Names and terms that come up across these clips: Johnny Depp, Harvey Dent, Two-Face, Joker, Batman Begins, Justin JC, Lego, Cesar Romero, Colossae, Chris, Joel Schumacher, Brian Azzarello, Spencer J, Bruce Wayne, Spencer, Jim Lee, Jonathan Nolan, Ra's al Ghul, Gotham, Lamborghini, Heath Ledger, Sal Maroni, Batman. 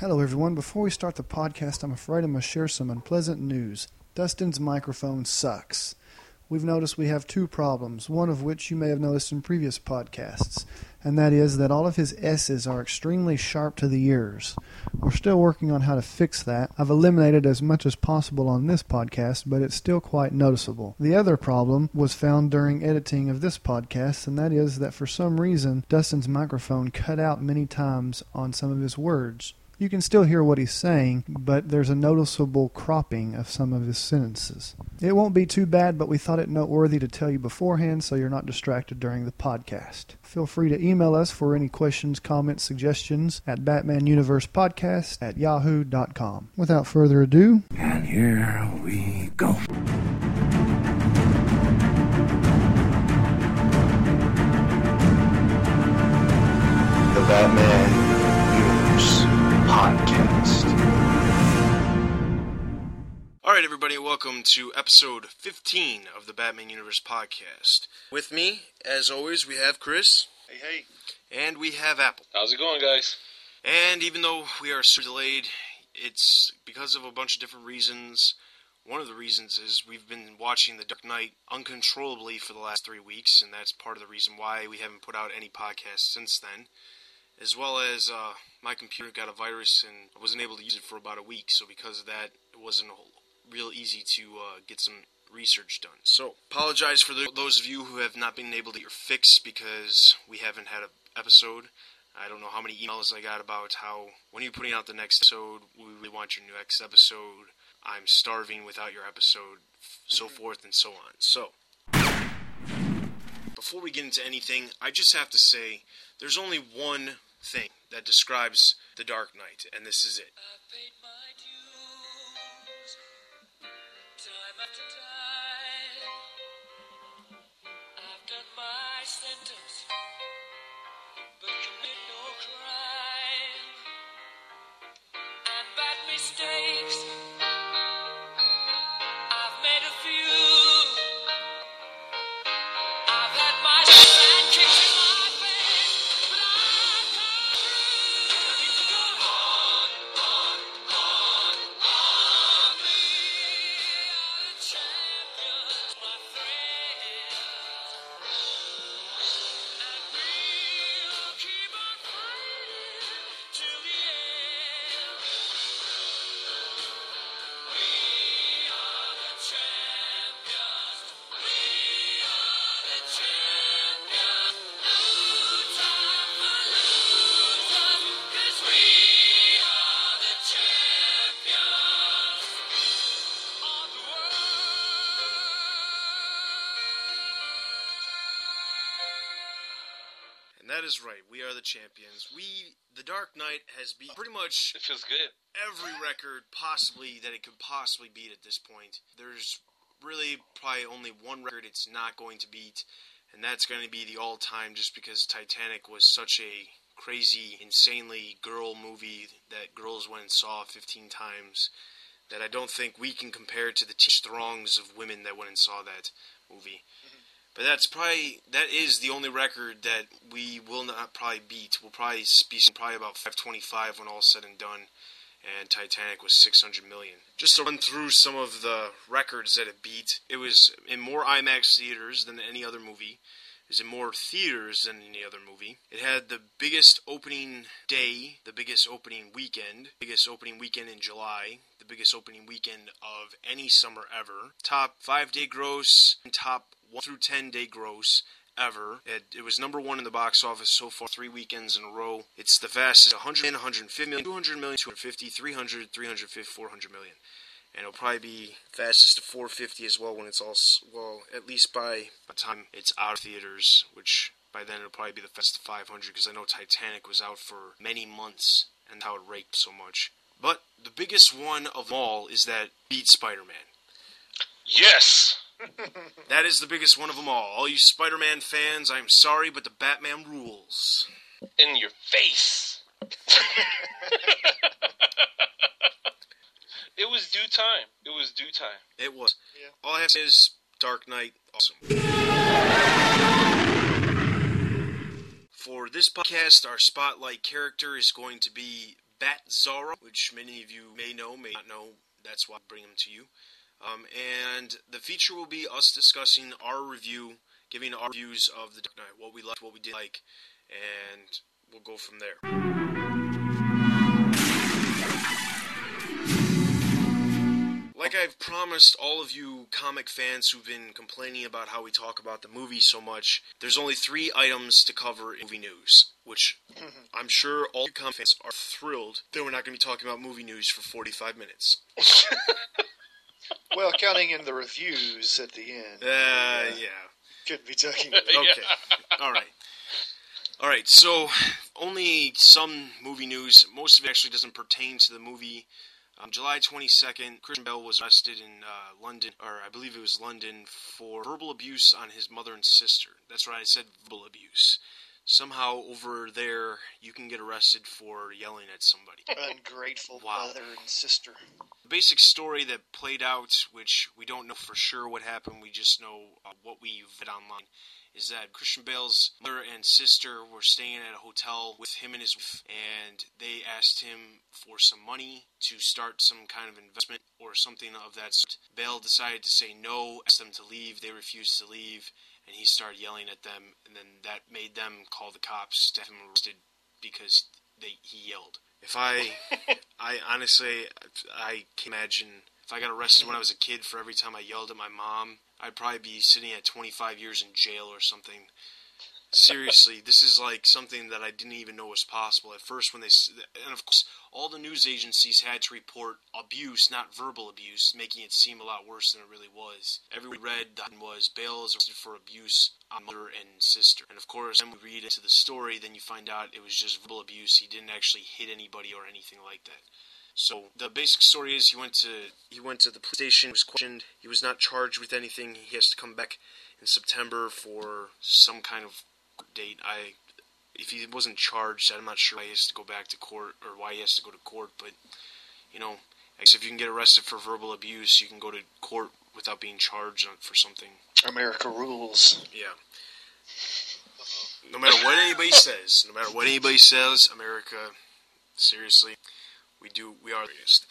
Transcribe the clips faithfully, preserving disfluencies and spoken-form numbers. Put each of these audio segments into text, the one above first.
Hello, everyone. Before we start the podcast, I'm afraid I'm going to share some unpleasant news. Dustin's microphone sucks. We've noticed we have two problems, one of which you may have noticed in previous podcasts, and that is that all of his S's are extremely sharp to the ears. We're still working on how to fix that. I've eliminated as much as possible on this podcast, but it's still quite noticeable. The other problem was found during editing of this podcast, and that is that for some reason, Dustin's microphone cut out many times on some of his words. You can still hear what he's saying, but there's a noticeable cropping of some of his sentences. It won't be too bad, but we thought it noteworthy to tell you beforehand so you're not distracted during the podcast. Feel free to email us for any questions, comments, suggestions at batmanuniversepodcast at yahoo dot com. Without further ado, and here we go. The Batman Universe Podcast. All right, everybody, welcome to episode fifteen of the Batman Universe Podcast. With me, as always, we have Chris. Hey, hey. And we have Apple. How's it going, guys? And even though we are so delayed, it's because of a bunch of different reasons. One of the reasons is we've been watching The Dark Knight uncontrollably for the last three weeks, and that's part of the reason why we haven't put out any podcasts since then. As well as uh, my computer got a virus and I wasn't able to use it for about a week. So because of that, it wasn't real easy to uh, get some research done. So apologize for the, those of you who have not been able to get your fix because we haven't had an episode. I don't know how many emails I got about how, when are you putting out the next episode? We really want your next episode. I'm starving without your episode, so forth and so on. So before we get into anything, I just have to say there's only one thing that describes The Dark Knight, and this is it. I paid my dues, time after time. I've done my sentence, but commit no crime. And bad mistakes, I've made a few. I've had my share and kicked in my face, but I That is right. We are the champions. We, The Dark Knight, has beat pretty much it feels good. every record possibly that it could possibly beat at this point. There's really probably only one record it's not going to beat, and that's going to be the all-time just because Titanic was such a crazy, insanely girl movie that girls went and saw fifteen times that I don't think we can compare to the throngs of women that went and saw that movie. But that's probably, that is the only record that we will not probably beat. We'll probably be probably about five twenty-five when all's said and done, and Titanic was six hundred million. Just to run through some of the records that it beat, it was in more IMAX theaters than any other movie. It was in more theaters than any other movie. It had the biggest opening day, the biggest opening weekend, the biggest opening weekend in July, the biggest opening weekend of any summer ever, top five-day gross, and top one through ten day gross ever. It, it was number one in the box office so far, three weekends in a row. It's the fastest, one hundred, one hundred fifty million, two hundred million, two hundred fifty, three hundred, three hundred fifty, four hundred million. And it'll probably be fastest to four hundred fifty as well when it's all, well, at least by the time it's out of theaters, which by then it'll probably be the fastest to five hundred because I know Titanic was out for many months and how it raked so much. But the biggest one of them all is that beat Spider-Man. Yes! That is the biggest one of them all. All you Spider-Man fans, I'm sorry, but the Batman rules. In your face. It was due time. It was due time. It was. Yeah. All I have to say is Dark Knight, awesome. For this podcast, our spotlight character is going to be Batzarro, which many of you may know, may not know. That's why I bring them to you. Um, and the feature will be us discussing our review, giving our reviews of The Dark Knight, what we liked, what we didn't like, and we'll go from there. Like I've promised all of you comic fans who've been complaining about how we talk about the movie so much, there's only three items to cover in movie news, which I'm sure all you comic fans are thrilled that we're not going to be talking about movie news for forty-five minutes. Well, counting in the reviews at the end. Uh, uh yeah. Could be talking about it. Okay. All right. All right, so only some movie news. Most of it actually doesn't pertain to the movie. Um, July twenty-second, Christian Bale was arrested in uh, London, or I believe it was London, for verbal abuse on his mother and sister. That's right, I said verbal abuse. Somehow over there, you can get arrested for yelling at somebody. Ungrateful wow. Mother and sister. The basic story that played out, which we don't know for sure what happened, we just know uh, what we've read online, is that Christian Bale's mother and sister were staying at a hotel with him and his wife, and they asked him for some money to start some kind of investment or something of that sort. Bale decided to say no, asked them to leave, they refused to leave, and he started yelling at them, and then that made them call the cops to have him arrested because they, he yelled. If I, I honestly, I can imagine, if I got arrested when I was a kid for every time I yelled at my mom, I'd probably be sitting at twenty-five years in jail or something. Seriously, this is like something that I didn't even know was possible. At first when they, and of course, all the news agencies had to report abuse, not verbal abuse, making it seem a lot worse than it really was. Everyone read that was Bale is arrested for abuse on mother and sister. And of course, when we read into the story, then you find out it was just verbal abuse. He didn't actually hit anybody or anything like that. So the basic story is he went to he went to the police station, was questioned, he was not charged with anything, he has to come back in September for some kind of date. I if he wasn't charged, I'm not sure why he has to go back to court or why he has to go to court, but you know, I guess if you can get arrested for verbal abuse, you can go to court without being charged for something. America rules. Yeah. No matter what anybody says, no matter what anybody says, America, seriously. We do, we are the greatest.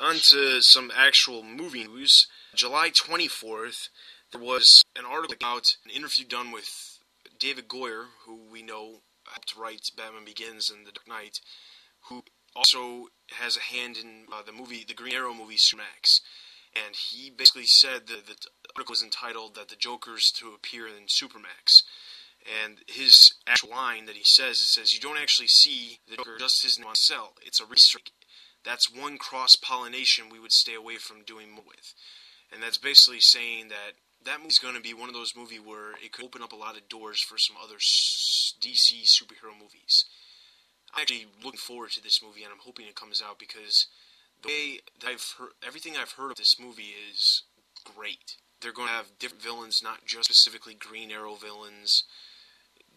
On to some actual movie news. July twenty-fourth, there was an article about an interview done with David Goyer, who we know helped write Batman Begins and The Dark Knight, who also has a hand in uh, the movie, the Green Arrow movie, Supermax. And he basically said that the article was entitled that the Joker's to appear in Supermax. And his actual line that he says, it says, "You don't actually see the Joker, just his nuanced cell. It's a restrict. That's one cross-pollination we would stay away from doing more with." And that's basically saying that that movie's going to be one of those movies where it could open up a lot of doors for some other D C superhero movies. I'm actually looking forward to this movie, and I'm hoping it comes out because the way that I've heard, everything I've heard of this movie is great. They're going to have different villains, not just specifically Green Arrow villains.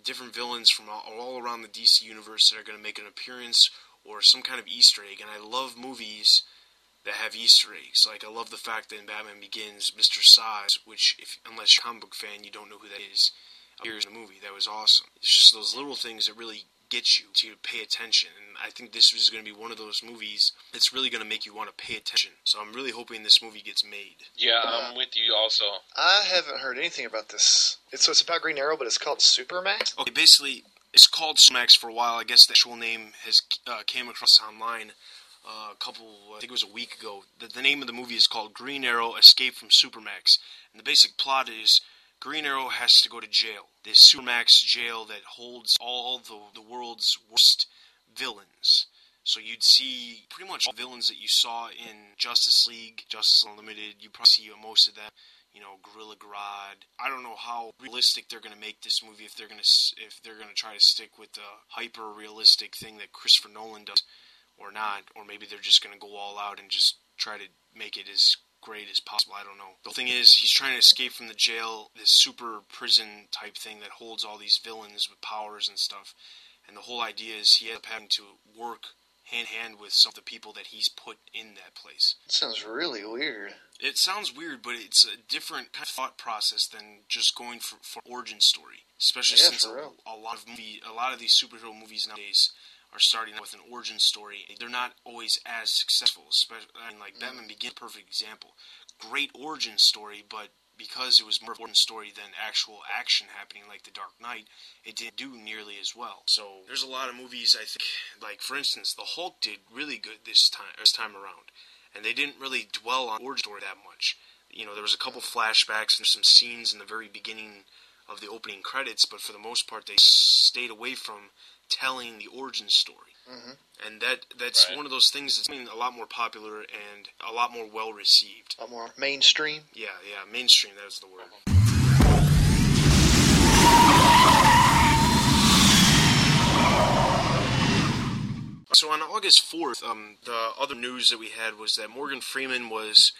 Different villains from all, all around the D C universe that are going to make an appearance or some kind of Easter egg. And I love movies that have Easter eggs. Like, I love the fact that in Batman Begins, Mister Size, which, if unless you're a comic book fan, you don't know who that is, appears in the movie. That was awesome. It's just those little things that really get you to pay attention, and I think this is going to be one of those movies that's really going to make you want to pay attention, so I'm really hoping this movie gets made. Yeah, I'm uh, with you also. I haven't heard anything about this. It's, so it's about Green Arrow, but it's called Supermax? Okay, basically, it's called Supermax for a while. I guess the actual name has uh, came across online uh, a couple, I think it was a week ago. The, the name of the movie is called Green Arrow Escape from Supermax, and the basic plot is Green Arrow has to go to jail. This Supermax jail that holds all the, the world's worst villains. So you'd see pretty much all the villains that you saw in Justice League, Justice Unlimited. You probably see most of them. You know, Gorilla Grodd. I don't know how realistic they're going to make this movie if they're going to if they're going to try to stick with the hyper realistic thing that Christopher Nolan does, or not. Or maybe they're just going to go all out and just try to make it as great as possible. I don't know. The thing is, he's trying to escape from the jail, this super prison type thing that holds all these villains with powers and stuff, and the whole idea is he ends up having to work hand-in-hand with some of the people that he's put in that place. That sounds really weird. It sounds weird, but it's a different kind of thought process than just going for, for origin story. Especially yeah, since a, a lot of movie, a lot of these superhero movies nowadays are starting out with an origin story. They're not always as successful. I mean, like, mm. Batman Begins, perfect example. Great origin story, but because it was more of an origin story than actual action happening, like The Dark Knight, it didn't do nearly as well. So there's a lot of movies, I think, like, for instance, The Hulk did really good this time this time around, and they didn't really dwell on origin story that much. You know, there was a couple flashbacks and some scenes in the very beginning of the opening credits, but for the most part, they stayed away from telling the origin story. Mm-hmm. And that that's right. one of those things that's been a lot more popular and a lot more well-received. A lot more mainstream? Yeah, yeah, mainstream, that's the word. Uh-huh. So on August fourth, um, the other news that we had was that Morgan Freeman was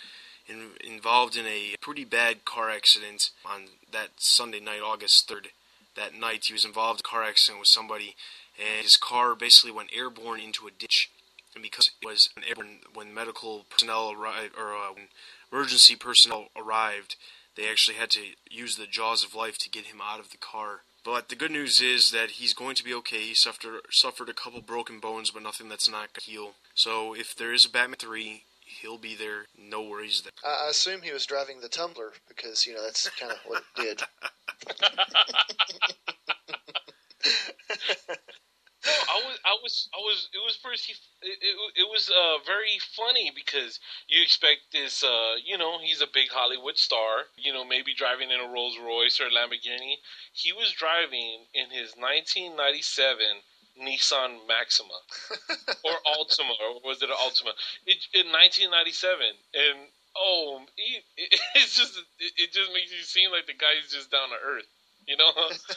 in, involved in a pretty bad car accident on that Sunday night, August third. That night, he was involved in a car accident with somebody, and his car basically went airborne into a ditch. And because it was an airborne, when medical personnel arrived, or uh, when emergency personnel arrived, they actually had to use the jaws of life to get him out of the car. But the good news is that he's going to be okay. He suffered suffered a couple broken bones, but nothing that's not going to heal. So if there is a Batman three, he'll be there. No worries there. I assume he was driving the Tumbler, because, you know, that's kind of what it did. No, I was, I was, I was. It was pretty. It, it, it was uh, very funny, because you expect this. Uh, you know, he's a big Hollywood star. You know, maybe driving in a Rolls Royce or a Lamborghini. He was driving in his nineteen ninety-seven Nissan Maxima or Altima, or was it an Altima? It, in nineteen ninety-seven, and oh, it, it, it's just. It, it just makes you seem like the guy's just down to earth. You know,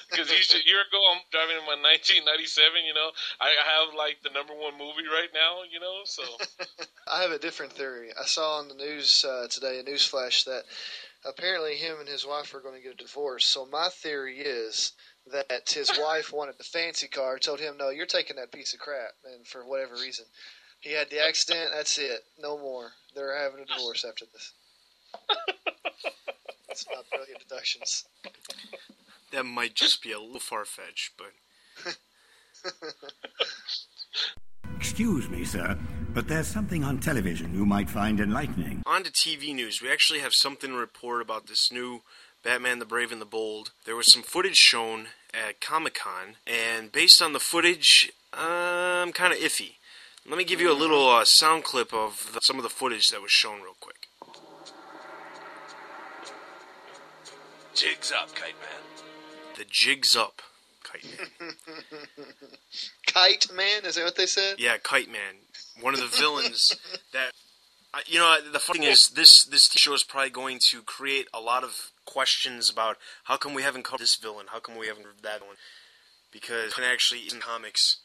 because a year ago I'm driving in my nineteen ninety-seven, you know. I have, like, the number one movie right now, you know, so. I have a different theory. I saw on the news uh, today, a news flash, that apparently him and his wife are going to get a divorce. So my theory is that his wife wanted the fancy car, told him, no, you're taking that piece of crap, and for whatever reason. He had the accident, that's it, no more. They're having a divorce after this. That's my brilliant deductions. That might just be a little far-fetched, but... Excuse me, sir, but there's something on television you might find enlightening. On to T V news. We actually have something to report about this new Batman the Brave and the Bold. There was some footage shown at Comic-Con, and based on the footage, uh, I'm kind of iffy. Let me give you a little uh, sound clip of the, some of the footage that was shown real quick. Jig's up, Kite Man. The jig's up, Kite Man. Kite Man? Is that what they said? Yeah, Kite Man. One of the villains that... Uh, you know, the funny thing is, this, this show is probably going to create a lot of questions about how come we haven't covered this villain? How come we haven't covered that one? Because he actually is in comics,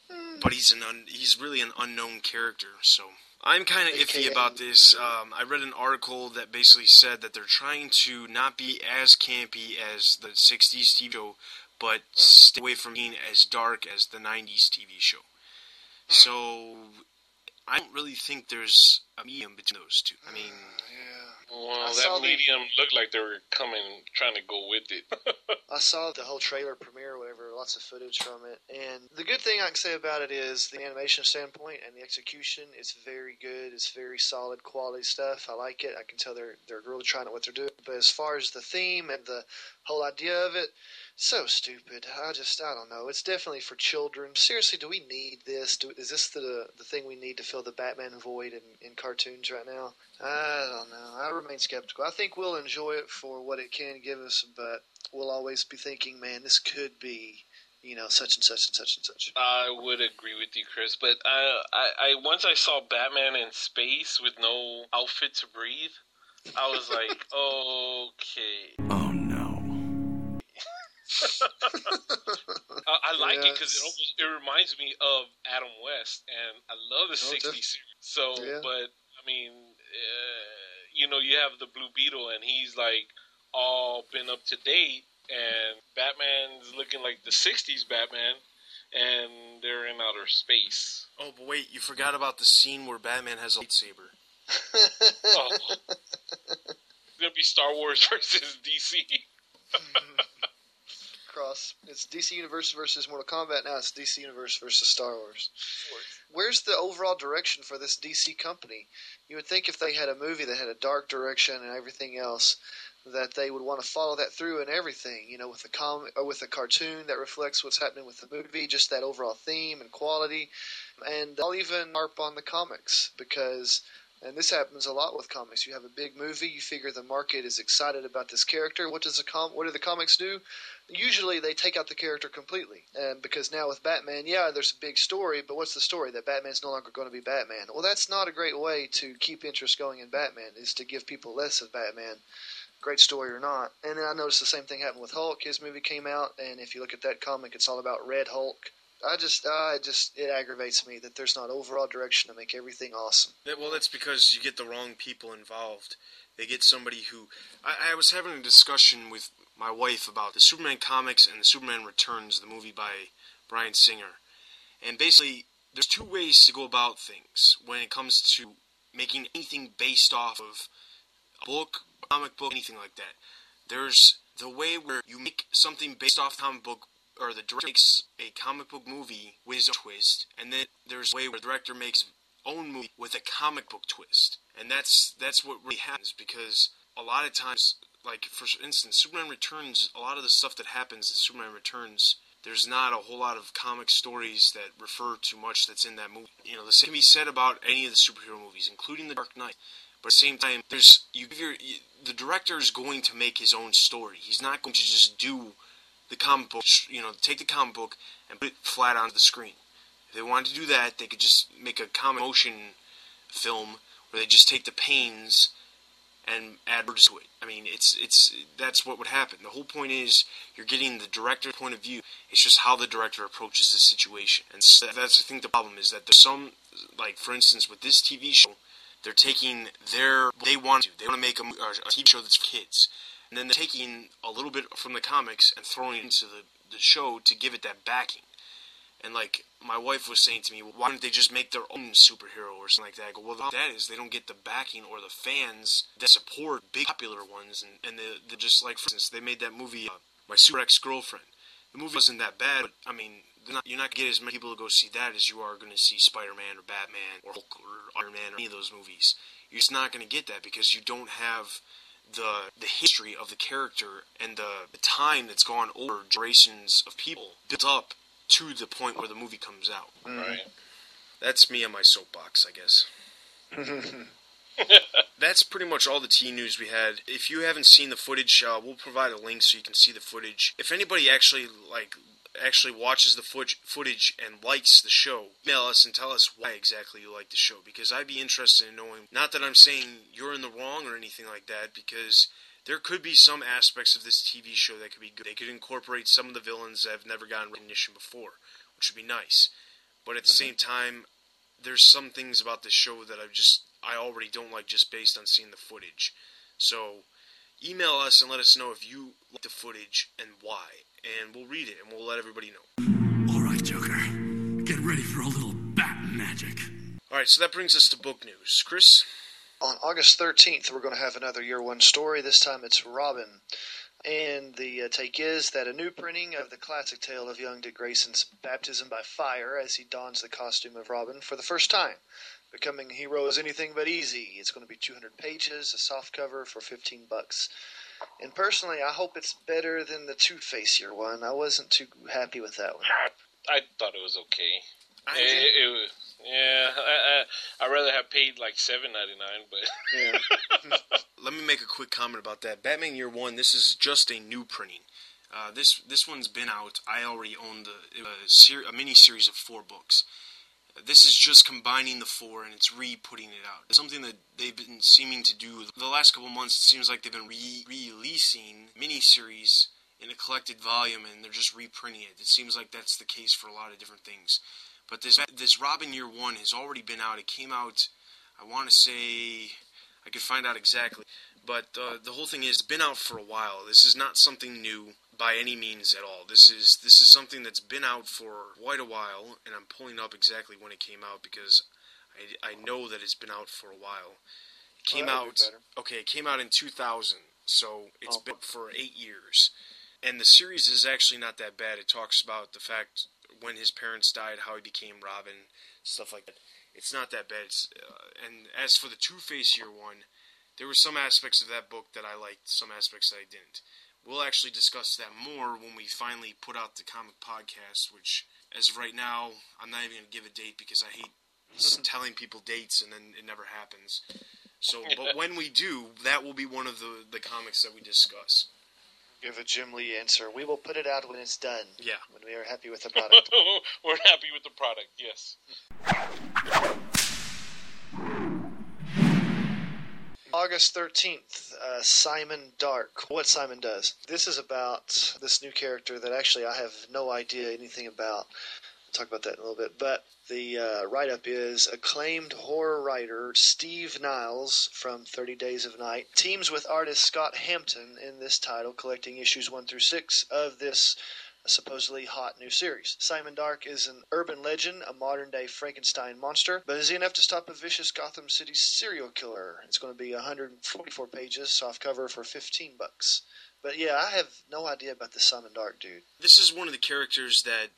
but he's an un, he's really an unknown character, so... I'm kind of iffy about this. Um, I read an article that basically said that they're trying to not be as campy as the sixties T V show, but stay away from being as dark as the nineties T V show. So, I don't really think there's a medium between those two. I mean... Well, that medium the, looked like they were coming, trying to go with it. I saw the whole trailer premiere or whatever, lots of footage from it. And the good thing I can say about it is the animation standpoint and the execution. It's very good. It's very solid quality stuff. I like it. I can tell they're, they're really trying at what they're doing. But as far as the theme and the whole idea of it, so stupid. I just, I don't know. It's definitely for children. Seriously, do we need this? Do, is this the the thing we need to fill the Batman void in, in cartoons right now? I don't know. I remain skeptical. I think we'll enjoy it for what it can give us, but we'll always be thinking, man, this could be, you know, such and such and such and such. I would agree with you, Chris, but I, I, I once I saw Batman in space with no outfit to breathe, I was like, okay. Oh, no. I, I like yes. it because it almost, it reminds me of Adam West, and I love the oh, sixties series. So, yeah. But I mean, uh, you know, you have the Blue Beetle, and he's like all been up to date, and Batman's looking like the sixties Batman, and they're in outer space. Oh, but wait, you forgot about the scene where Batman has a lightsaber. Oh. It's going to be Star Wars versus D C. Cross. It's D C Universe versus Mortal Kombat. Now it's D C Universe versus Star Wars. Where's the overall direction for this D C company? You would think if they had a movie that had a dark direction and everything else, that they would want to follow that through and everything, you know, with a com- or with a cartoon that reflects what's happening with the movie, just that overall theme and quality. And I'll even harp on the comics because, and this happens a lot with comics, you have a big movie, you figure the market is excited about this character. What does the com- what do the comics do? Usually they take out the character completely. And because now with Batman, yeah, there's a big story, but what's the story? That Batman's no longer going to be Batman. Well, that's not a great way to keep interest going in Batman, is to give people less of Batman. Great story or not. And then I noticed the same thing happened with Hulk. His movie came out, and if you look at that comic, it's all about Red Hulk. I just, I just, it aggravates me that there's not overall direction to make everything awesome. Well, that's because you get the wrong people involved. They get somebody who, I, I was having a discussion with my wife about the Superman comics and the Superman Returns, the movie by Bryan Singer. And basically, there's two ways to go about things when it comes to making anything based off of a book, comic book, anything like that. There's the way where you make something based off the comic book, or the director makes a comic book movie with his own twist, and then there's the way where the director makes his own movie with a comic book twist. And that's that's what really happens, because a lot of times, like for instance, Superman Returns, a lot of the stuff that happens in Superman Returns, there's not a whole lot of comic stories that refer to much that's in that movie. You know, the same can be said about any of the superhero movies, including The Dark Knight. But at the same time, there's you, you, the director is going to make his own story. He's not going to just do the comic book, you know, take the comic book and put it flat onto the screen. If they wanted to do that, they could just make a comic motion film where they just take the pains and add words to it. I mean, it's it's that's what would happen. The whole point is you're getting the director's point of view. It's just how the director approaches the situation. And so that's, I think, the problem is that there's some, like, for instance, with this T V show, they're taking their, what they want to do. They want to make a, a T V show that's for kids. And then they're taking a little bit from the comics and throwing it into the, the show to give it that backing. And like my wife was saying to me, well, why don't they just make their own superhero or something like that? I go, well, the problem that is they don't get the backing or the fans that support big popular ones. And, and they're, they're just like, for instance, they made that movie, uh, My Super Ex-Girlfriend. The movie wasn't that bad, but I mean, Not, you're not going to get as many people to go see that as you are going to see Spider-Man or Batman or Hulk or Iron Man or any of those movies. You're just not going to get that because you don't have the the history of the character and the, the time that's gone over generations of people built up to the point where the movie comes out. Mm. Right. That's me and my soapbox, I guess. That's pretty much all the T news we had. If you haven't seen the footage, uh, we'll provide a link so you can see the footage. If anybody actually, like... actually watches the footage and likes the show, email us and tell us why exactly you like the show, because I'd be interested in knowing. Not that I'm saying you're in the wrong or anything like that, because there could be some aspects of this T V show that could be good. They could incorporate some of the villains that have never gotten recognition before, which would be nice. But at the mm-hmm. same time, there's some things about this show that I just I already don't like just based on seeing the footage. So email us and let us know if you like the footage and why. And we'll read it, and we'll let everybody know. All right, Joker. Get ready for a little bat magic. All right, so that brings us to book news. Chris? On August thirteenth, we're going to have another Year One story. This time it's Robin. And the uh, take is that a new printing of the classic tale of young Dick Grayson's baptism by fire as he dons the costume of Robin for the first time. Becoming a hero is anything but easy. It's going to be two hundred pages, a soft cover for fifteen bucks. And personally, I hope it's better than the Two-Face Year One. I wasn't too happy with that one. I thought it was okay. I it, it, it was, yeah, I, I, I'd rather have paid like seven ninety-nine, but... Yeah. Let me make a quick comment about that. Batman Year One, this is just a new printing. Uh, this this one's been out. I already owned a, a, ser- a mini-series of four books. This is just combining the four, and it's re-putting it out. It's something that they've been seeming to do the last couple months. It seems like they've been re- releasing miniseries in a collected volume, and they're just reprinting it. It seems like that's the case for a lot of different things. But this this Robin Year One has already been out. It came out, I want to say, I could find out exactly. But uh, the whole thing is, it's been out for a while. This is not something new. by any means at all. This is this is something that's been out for quite a while, and I'm pulling up exactly when it came out because I, I know that it's been out for a while. It came oh, out okay. It came out in two thousand, so it's oh. been for eight years. And the series is actually not that bad. It talks about the fact when his parents died, how he became Robin, stuff like that. It's not that bad. It's, uh, and as for the Two-Face Year One, there were some aspects of that book that I liked, some aspects that I didn't. We'll actually discuss that more when we finally put out the comic podcast, which, as of right now, I'm not even going to give a date because I hate telling people dates and then it never happens. So, but when we do, that will be one of the, the comics that we discuss. Give a Jim Lee answer. We will put it out when it's done. Yeah. When we are happy with the product. We're happy with the product, yes. August thirteenth, uh, Simon Dark. What Simon does. This is about this new character that actually I have no idea anything about. We'll talk about that in a little bit. But the uh, write-up is acclaimed horror writer Steve Niles from thirty days of night teams with artist Scott Hampton in this title, collecting issues one through six of this supposedly hot new series. Simon Dark is an urban legend, a modern-day Frankenstein monster, but is he enough to stop a vicious Gotham City serial killer? It's going to be one hundred forty-four pages, softcover for fifteen bucks. But yeah, I have no idea about the Simon Dark dude. This is one of the characters that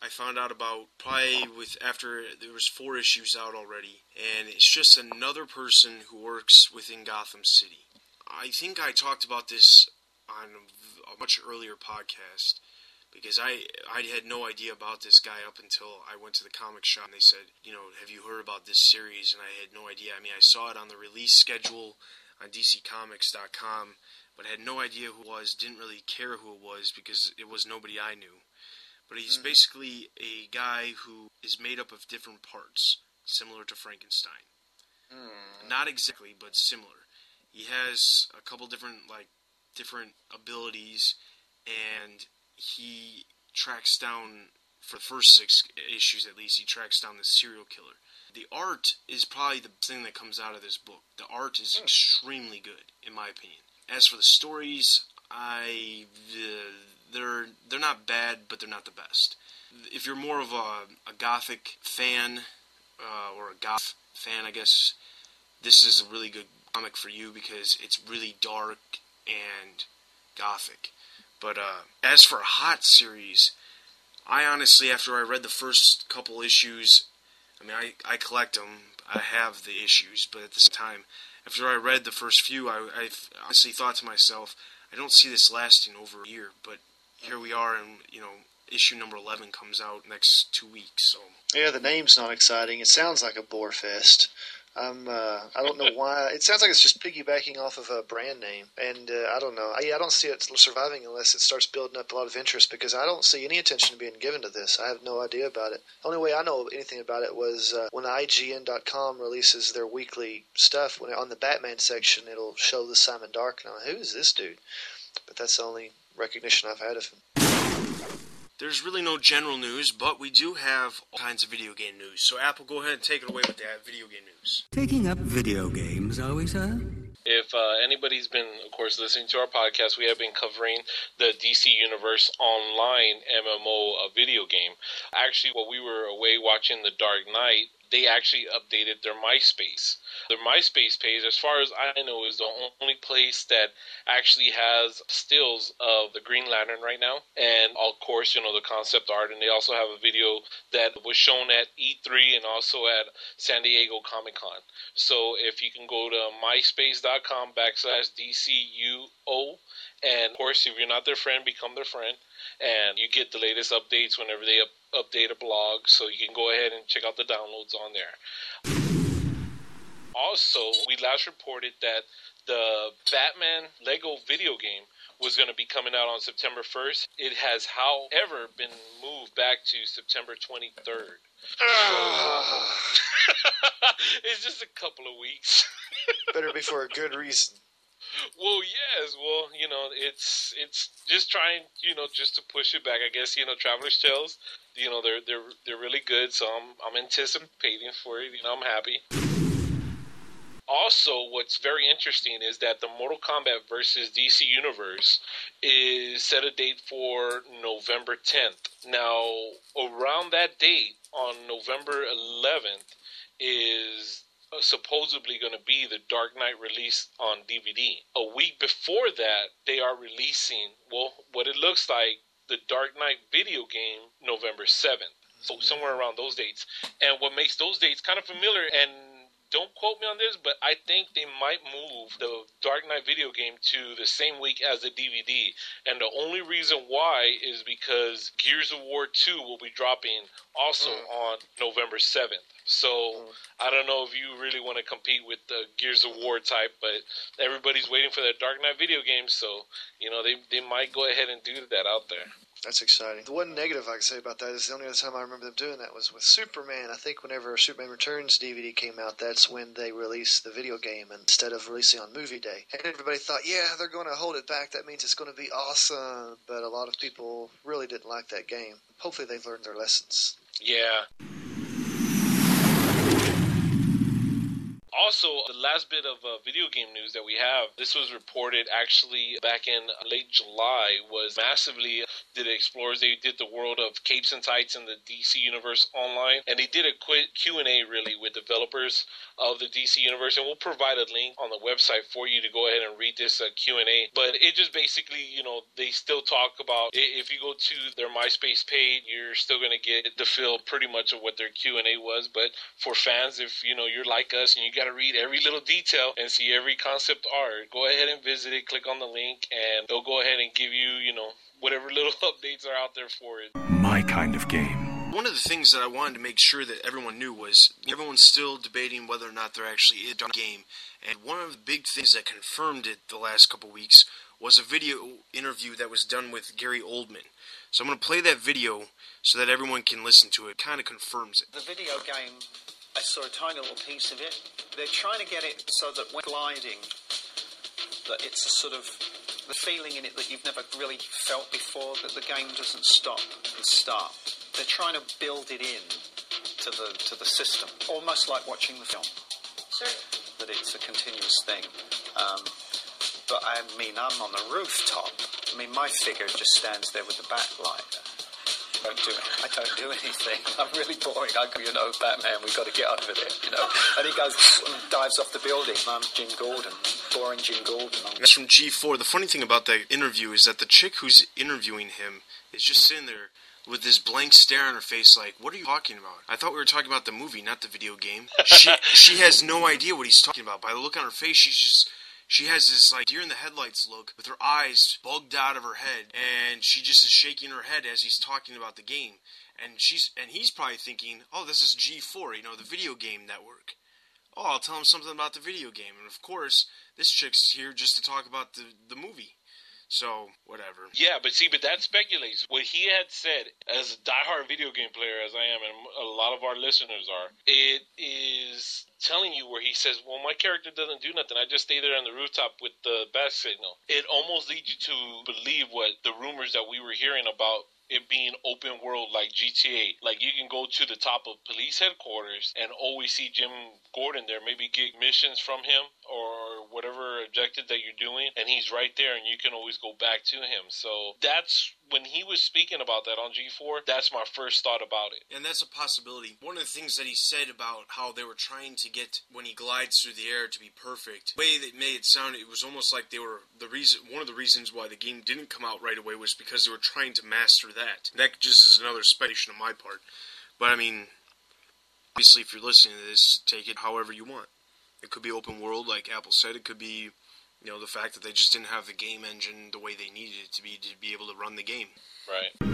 I found out about probably with after there was four issues out already, and it's just another person who works within Gotham City. I think I talked about this on a much earlier podcast because I I had no idea about this guy up until I went to the comic shop and they said, you know, have you heard about this series? And I had no idea. I mean, I saw it on the release schedule on D C comics dot com, but I had no idea who it was, didn't really care who it was because it was nobody I knew. But he's mm-hmm. basically a guy who is made up of different parts, similar to Frankenstein. Mm. Not exactly, but similar. He has a couple different, like, different abilities, and he tracks down, for the first six issues at least, he tracks down the serial killer. The art is probably the thing that comes out of this book. The art is mm. extremely good, in my opinion. As for the stories, I... Uh, They're they're not bad, but they're not the best. If you're more of a, a gothic fan, uh, or a goth fan, I guess, this is a really good comic for you because it's really dark and gothic. But uh, as for a hot series, I honestly, after I read the first couple issues, I mean, I, I collect them, I have the issues, but at the same time, after I read the first few, I, I honestly thought to myself, I don't see this lasting over a year, but here we are, and, you know, issue number eleven comes out next two weeks, so... Yeah, the name's not exciting. It sounds like a bore fest. I'm, uh, I don't know why. It sounds like it's just piggybacking off of a brand name, and uh, I don't know. I, I don't see it surviving unless it starts building up a lot of interest, because I don't see any attention being given to this. I have no idea about it. The only way I know anything about it was uh, when I G N dot com releases their weekly stuff, when on the Batman section, it'll show the Simon Dark, and I'm like, who is this dude? But that's the only recognition I've had of him. There's really no general news, but we do have all kinds of video game news. So Apple, go ahead and take it away with that video game news. Taking up video games, are we, sir? If uh, anybody's been, of course, listening to our podcast, we have been covering the D C Universe Online M M O video game. Actually, while we were away watching The Dark Knight, they actually updated their MySpace. Their MySpace page, as far as I know, is the only place that actually has stills of the Green Lantern right now. And, of course, you know, the concept art. And they also have a video that was shown at E three and also at San Diego Comic-Con. So if you can go to myspace.com backslash DCUO. And, of course, if you're not their friend, become their friend. And you get the latest updates whenever they up- update a blog, so you can go ahead and check out the downloads on there. Also, we last reported that the Batman Lego video game was going to be coming out on September first. It has, however, been moved back to September twenty-third. Uh, it's just a couple of weeks. Better be for a good reason. Well, yes. Well, you know, it's it's just trying, you know, just to push it back. I guess, you know, Traveler's Tales, you know, they're they're they're really good. So I'm I'm anticipating for it. You know, I'm happy. also, what's very interesting is that the Mortal Kombat versus D C Universe is set a date for November tenth. Now, around that date, on November eleventh, is supposedly going to be the Dark Knight release on D V D. A week before that, they are releasing, well, what it looks like, the Dark Knight video game November seventh. So somewhere around those dates. And what makes those dates kind of familiar, and don't quote me on this, but I think they might move the Dark Knight video game to the same week as the D V D. And the only reason why is because Gears of War two will be dropping also mm. on November seventh. So mm. I don't know if you really want to compete with the Gears of War type, but everybody's waiting for that Dark Knight video game. So, you know, they, they might go ahead and do that out there. That's exciting. The one negative I can say about that is the only other time I remember them doing that was with Superman. I think whenever Superman Returns D V D came out, that's when they released the video game instead of releasing on movie day. And everybody thought, yeah, they're going to hold it back. That means it's going to be awesome. But a lot of people really didn't like that game. Hopefully they've learned their lessons. Yeah. Also, the last bit of uh, video game news that we have, this was reported actually back in late July, was massively did Explorers. They did the world of Capes and Tights in the D C Universe online, and they did a quick Q and A really with developers of the D C Universe, and we'll provide a link on the website for you to go ahead and read this uh, Q and A, but it just basically, you know, they still talk about, if you go to their MySpace page, you're still going to get the feel pretty much of what their Q and A was, but for fans, if, you know, you're like us and you got to read every little detail and see every concept art, go ahead and visit it, click on the link, and they'll go ahead and give you, you know, whatever little updates are out there for it. My kind of game. One of the things that I wanted to make sure that everyone knew was everyone's still debating whether or not there actually is a game. And one of the big things that confirmed it the last couple weeks was a video interview that was done with Gary Oldman. So I'm going to play that video so that everyone can listen to it. It kind of confirms it. The video game, I saw a tiny little piece of it. They're trying to get it so that when gliding, that it's a sort of the feeling in it that you've never really felt before, that the game doesn't stop and start. They're trying to build it in to the to the system, almost like watching the film. Sure. That it's a continuous thing. Um, but I mean, I'm on the rooftop. I mean, my figure just stands there with the backlight. I don't do it. I don't do anything. I'm really boring. I go, you know, Batman, we've got to get out of it, you know. And he goes and dives off the building. I'm Jim Gordon. Boring Jim Gordon. That's from G four. The funny thing about that interview is that the chick who's interviewing him is just sitting there with this blank stare on her face like, what are you talking about? I thought we were talking about the movie, not the video game. She she has no idea what he's talking about. By the look on her face, she's just... She has this, like, deer in the headlights look with her eyes bugged out of her head, and she just is shaking her head as he's talking about the game. And she's and he's probably thinking, oh, this is G four, you know, the video game network. Oh, I'll tell him something about the video game. And, of course, this chick's here just to talk about the, the movie. So, whatever. Yeah, but see, but that speculates. What he had said, as a diehard video game player as I am, and a lot of our listeners are, it is telling you where he says, well, my character doesn't do nothing. I just stay there on the rooftop with the bat signal. It almost leads you to believe what the rumors that we were hearing about it being open world like G T A. Like, you can go to the top of police headquarters and always see Jim Gordon there, maybe get missions from him or whatever objective that you're doing, and he's right there and you can always go back to him. So that's when he was speaking about that on G four, that's my first thought about it. And that's a possibility. One of the things that he said about how they were trying to get when he glides through the air to be perfect, the way that made it sound, it was almost like they were the reason. One of the reasons why the game didn't come out right away was because they were trying to master that. That just is another speculation on my part. But I mean, obviously, if you're listening to this, take it however you want. It could be open world, like Apple said. It could be, you know, the fact that they just didn't have the game engine the way they needed it to be to be able to run the game. Right.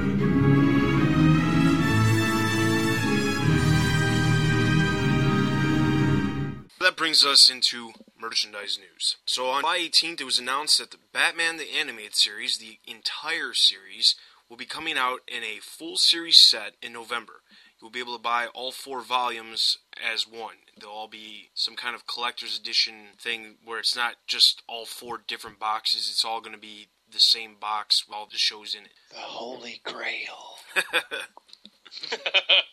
That brings us into merchandise news. So on July eighteenth, it was announced that the Batman the Animated Series, the entire series, will be coming out in a full series set in November. You'll be able to buy all four volumes as one. They'll all be some kind of collector's edition thing where it's not just all four different boxes. It's all going to be the same box with all the shows in it. The Holy Grail.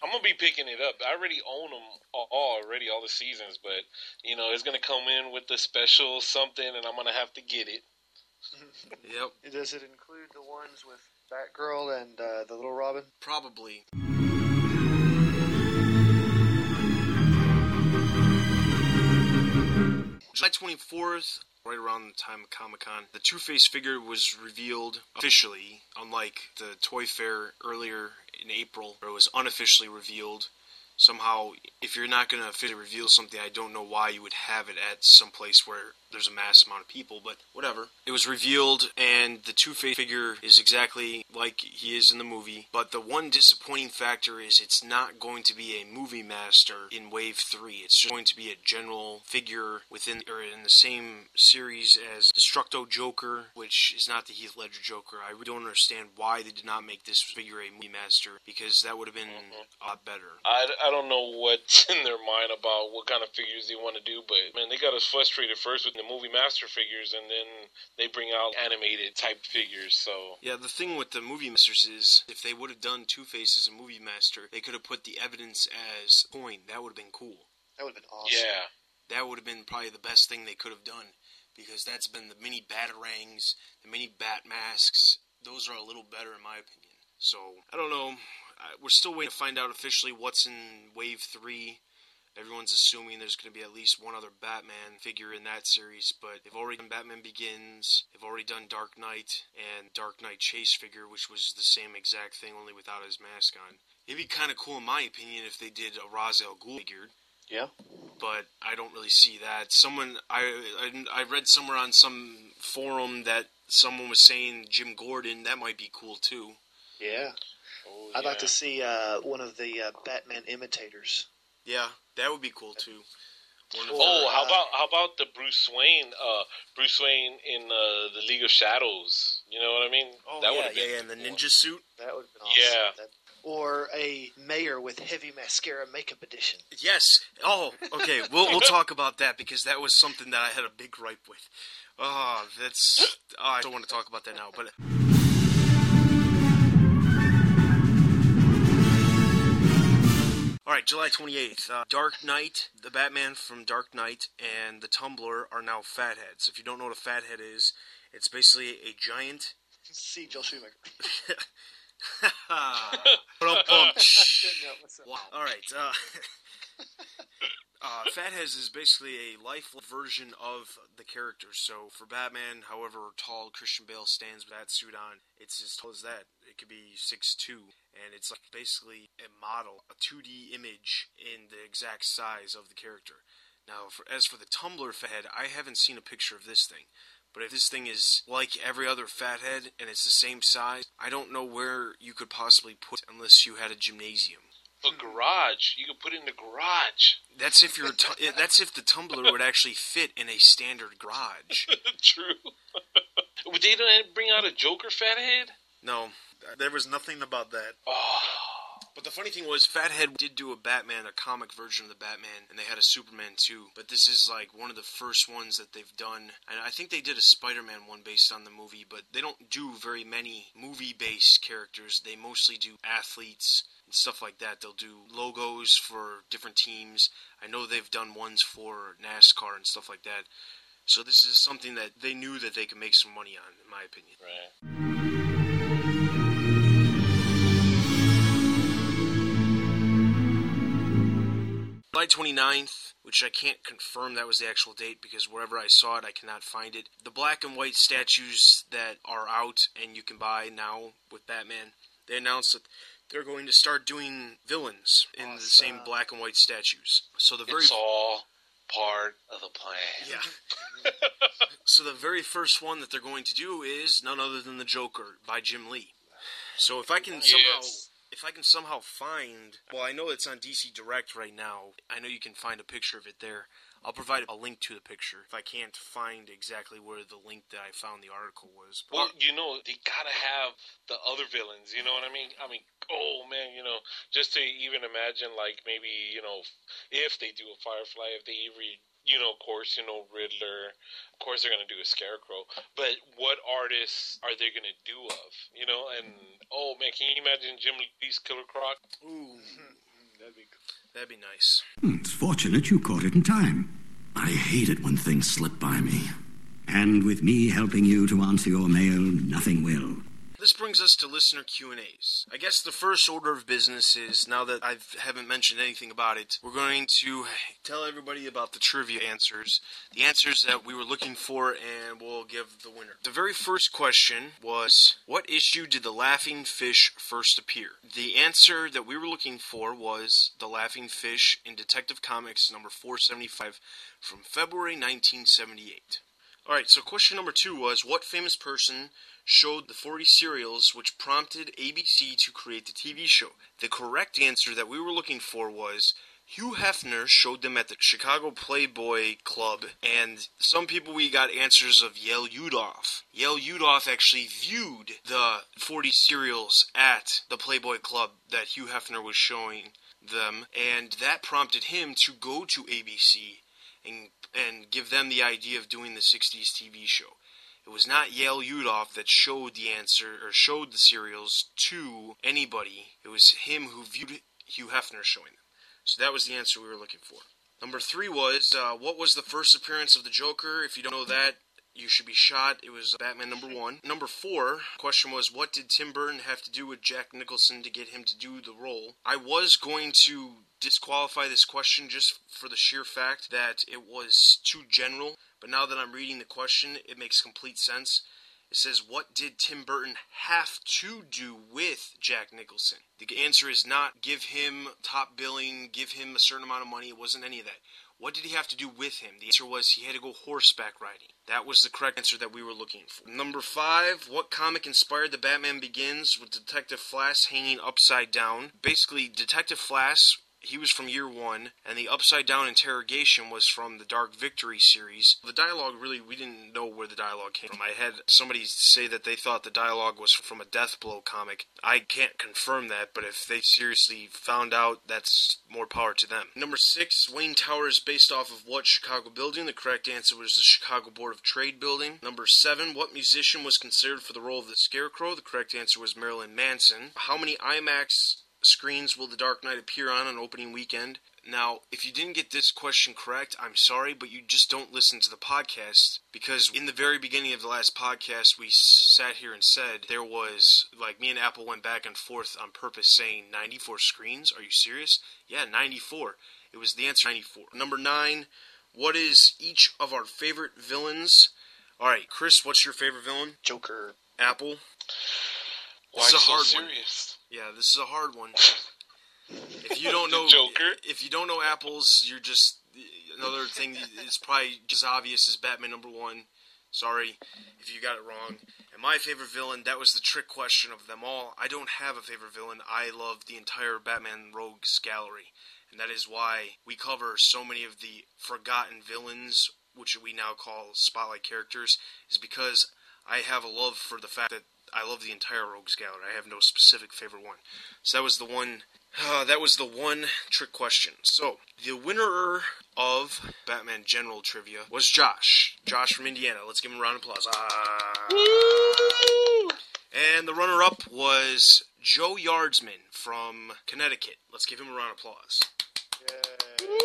I'm going gonna be picking it up. I already own them all, already, all the seasons. But you know, it's gonna come in with the special something, and I'm gonna have to get it. Yep. Does it include the ones with Batgirl and uh, the Little Robin? Probably. July twenty-fourth, right around the time of Comic-Con, the Two-Face figure was revealed officially, unlike the Toy Fair earlier in April, where it was unofficially revealed. Somehow, if you're not going to officially reveal something, I don't know why you would have it at some place where there's a mass amount of people, but whatever. It was revealed, and the Two-Face figure is exactly like he is in the movie, but the one disappointing factor is it's not going to be a movie master in Wave three. It's just going to be a general figure within or in the same series as Destructo Joker, which is not the Heath Ledger Joker. I really don't understand why they did not make this figure a movie master, because that would have been mm-hmm. a lot better. I, I I don't know what's in their mind about what kind of figures they want to do, but man, they got us frustrated first with the movie master figures, and then they bring out animated type figures. So yeah, the thing with the movie masters is if they would have done Two-Face as a movie master, they could have put the evidence as a coin. That would have been cool. That would have been awesome. Yeah, that would have been probably the best thing they could have done, because that's been the mini batarangs, the mini bat masks. Those are a little better in my opinion. So I don't know. We're still waiting to find out officially what's in Wave three. Everyone's assuming there's going to be at least one other Batman figure in that series, but they've already done Batman Begins, they've already done Dark Knight, and Dark Knight Chase figure, which was the same exact thing, only without his mask on. It'd be kind of cool, in my opinion, if they did a Ra's al Ghul figure. Yeah. But I don't really see that. Someone, I, I, I read somewhere on some forum that someone was saying Jim Gordon. That might be cool, too. Yeah. Oh, I'd yeah. like to see uh, one of the uh, Batman imitators. Yeah, that would be cool too. One of oh, the, how uh, about how about the Bruce Wayne? Uh, Bruce Wayne in uh, the League of Shadows. You know what I mean? Oh, that yeah, been yeah, and the ninja suit. That would have been awesome. Yeah. That, or a mayor with heavy mascara makeup edition. Yes. Oh, okay. we'll we'll talk about that, because that was something that I had a big gripe with. Oh, that's. Oh, I don't want to talk about that now, but. Alright, July twenty-eighth, uh, Dark Knight, the Batman from Dark Knight, and the Tumbler are now fatheads. If you don't know what a fathead is, it's basically a giant... See, Joel Schumacher. Wow. Alright, uh... Uh, Fatheads is basically a life version of the character. So for Batman, however tall Christian Bale stands with that suit on, it's as tall as that. It could be six foot two, and it's like basically a model, a two D image in the exact size of the character. Now, for, as for the Tumbler Fathead, I haven't seen a picture of this thing. But if this thing is like every other Fathead and it's the same size, I don't know where you could possibly put it unless you had a gymnasium. A garage. You can put it in the garage. That's if your tu- that's if the tumbler would actually fit in a standard garage. True. Would they bring out a Joker fathead? No. There was nothing about that. Oh. But the funny thing was, Fathead did do a Batman, a comic version of the Batman, and they had a Superman too. But this is like one of the first ones that they've done. And I think they did a Spider-Man one based on the movie, but they don't do very many movie-based characters. They mostly do athletes and stuff like that. They'll do logos for different teams. I know they've done ones for NASCAR and stuff like that. So this is something that they knew that they could make some money on, in my opinion. Right. July twenty-ninth, which I can't confirm that was the actual date because wherever I saw it, I cannot find it. The black and white statues that are out and you can buy now with Batman, they announced that they're going to start doing villains in awesome. the same black and white statues. So the very it's all part of the plan. Yeah. So the very first one that they're going to do is none other than the Joker by Jim Lee. So if I can yes. somehow... If I can somehow find... Well, I know it's on D C Direct right now. I know you can find a picture of it there. I'll provide a link to the picture if I can't find exactly where the link that I found the article was. Well, you know, they gotta have the other villains, you know what I mean? I mean, oh man, you know, just to even imagine, like, maybe, you know, if they do a Firefly, if they even... You know, of course, you know, Riddler. Of course, they're going to do a Scarecrow. But what artists are they going to do of? You know, and, oh, man, can you imagine Jim Lee's Killer Croc? Ooh. That'd be cool. That'd be nice. Hmm, it's fortunate you caught it in time. I hate it when things slip by me. And with me helping you to answer your mail, nothing will. This brings us to listener Q and A's. I guess the first order of business is, now that I haven't mentioned anything about it, we're going to tell everybody about the trivia answers, the answers that we were looking for, and we'll give the winner. The very first question was, what issue did the Laughing Fish first appear? The answer that we were looking for was the Laughing Fish in Detective Comics number four seventy-five from February nineteen seventy-eight. Alright, so question number two was, what famous person showed the forty serials which prompted A B C to create the T V show? The correct answer that we were looking for was Hugh Hefner showed them at the Chicago Playboy Club, and some people we got answers of Yale Udoff. Yale Udoff actually viewed the forty serials at the Playboy Club that Hugh Hefner was showing them, and that prompted him to go to A B C and and give them the idea of doing the sixties T V show. It was not Yale Udoff that showed the answer, or showed the serials to anybody. It was him who viewed Hugh Hefner showing them. So that was the answer we were looking for. Number three was, uh, what was the first appearance of the Joker? If you don't know that, you should be shot. It was Batman number one. Number four, question was, what did Tim Burton have to do with Jack Nicholson to get him to do the role? I was going to disqualify this question just for the sheer fact that it was too general, but now that I'm reading the question, it makes complete sense. It says, what did Tim Burton have to do with Jack Nicholson? The answer is not give him top billing, give him a certain amount of money. It wasn't any of that. What did he have to do with him? The answer was he had to go horseback riding. That was the correct answer that we were looking for. Number five, what comic inspired the Batman Begins with Detective Flash hanging upside down? Basically, Detective Flash, he was from Year One, and the upside down interrogation was from the Dark Victory series. The dialogue, really, we didn't know where the dialogue came from. I had somebody say that they thought the dialogue was from a Deathblow comic. I can't confirm that, but if they seriously found out, that's more power to them. Number six, Wayne Tower is based off of what Chicago building? The correct answer was the Chicago Board of Trade building. Number seven, what musician was considered for the role of the Scarecrow? The correct answer was Marilyn Manson. How many IMAX screens will The Dark Knight appear on on opening weekend? Now, if you didn't get this question correct, I'm sorry, but you just don't listen to the podcast, because in the very beginning of the last podcast, we sat here and said there was, like, me and Apple went back and forth on purpose saying ninety-four screens. Are you serious? Yeah, ninety-four. It was the answer ninety-four. Number nine, what is each of our favorite villains? All right, Chris, what's your favorite villain? Joker. Apple? Why this is a hard so serious? One. Yeah, this is a hard one. If you don't know Joker, if you don't know Apple's, you're just another thing. It's probably just obvious as Batman number one. Sorry if you got it wrong. And my favorite villain, that was the trick question of them all. I don't have a favorite villain. I love the entire Batman Rogues gallery, and that is why we cover so many of the forgotten villains, which we now call spotlight characters, is because I have a love for the fact that I love the entire Rogues Gallery. I have no specific favorite one. So that was the one. Uh, that was the one trick question. So the winner of Batman General Trivia was Josh. Josh from Indiana. Let's give him a round of applause. Ah. Woo! And the runner-up was Joe Yardsman from Connecticut. Let's give him a round of applause. Yay. Woo!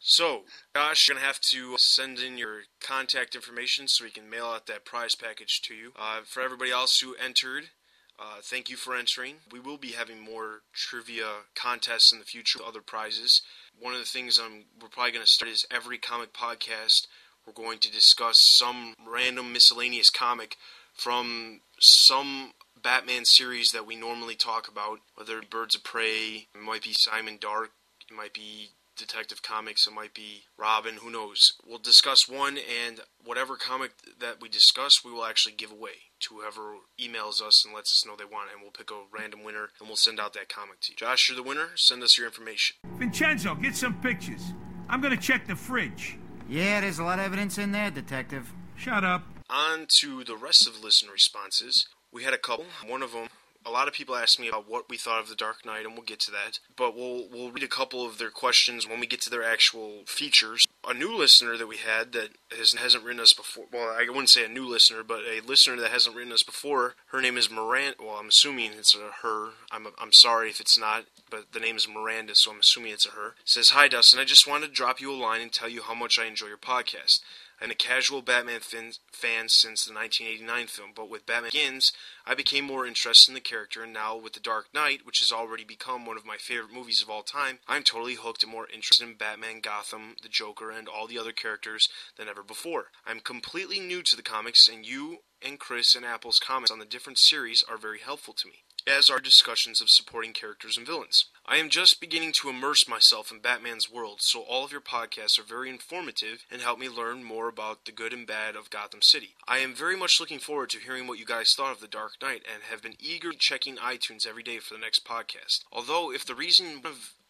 So, Josh, you're going to have to send in your contact information so we can mail out that prize package to you. Uh, for everybody else who entered, uh, thank you for entering. We will be having more trivia contests in the future with other prizes. One of the things I'm, we're probably going to start is every comic podcast, we're going to discuss some random miscellaneous comic from some Batman series that we normally talk about, whether it be Birds of Prey, it might be Simon Dark, it might be Detective Comics, it might be Robin, who knows. We'll discuss one, and whatever comic that we discuss, we will actually give away to whoever emails us and lets us know they want it, and we'll pick a random winner, and we'll send out that comic to you. Josh, you're the winner. Send us your information. Vincenzo, get some pictures. I'm going to check the fridge. Yeah, there's a lot of evidence in there, Detective. Shut up. On to the rest of the listener responses. We had a couple. One of them, a lot of people asked me about what we thought of The Dark Knight, and we'll get to that. But we'll we'll read a couple of their questions when we get to their actual features. a new listener that we had that has, hasn't written us before. Well, I wouldn't say a new listener, but a listener that hasn't written us before. Her name is Miranda. Well, I'm assuming it's a her. I'm a, I'm sorry if it's not, but the name is Miranda, so I'm assuming it's a her. It says, "Hi, Dustin. I just wanted to drop you a line and tell you how much I enjoy your podcast. I'm a casual Batman fin- fan since the nineteen eighty-nine film, but with Batman Begins, I became more interested in the character, and now with The Dark Knight, which has already become one of my favorite movies of all time, I'm totally hooked and more interested in Batman, Gotham, the Joker, and all the other characters than ever before. I'm completely new to the comics, and you and Chris and Apple's comments on the different series are very helpful to me, as are discussions of supporting characters and villains. I am just beginning to immerse myself in Batman's world, so all of your podcasts are very informative and help me learn more about the good and bad of Gotham City. I am very much looking forward to hearing what you guys thought of The Dark Knight and have been eagerly checking iTunes every day for the next podcast. Although, if the reason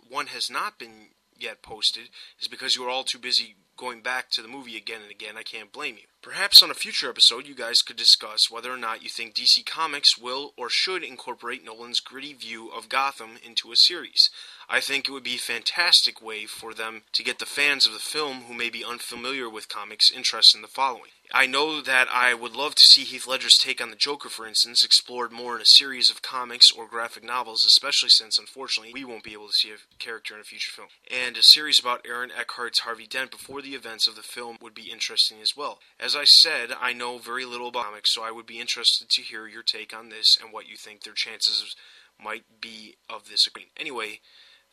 one has not been yet posted is because you are all too busy going back to the movie again and again, I can't blame you. Perhaps on a future episode, you guys could discuss whether or not you think D C Comics will or should incorporate Nolan's gritty view of Gotham into a series. I think it would be a fantastic way for them to get the fans of the film who may be unfamiliar with comics interested in the following. I know that I would love to see Heath Ledger's take on the Joker, for instance, explored more in a series of comics or graphic novels, especially since, unfortunately, we won't be able to see a character in a future film. And a series about Aaron Eckhart's Harvey Dent before the events of the film would be interesting as well. As I said, I know very little about comics, so I would be interested to hear your take on this and what you think their chances might be of this agreeing. Anyway,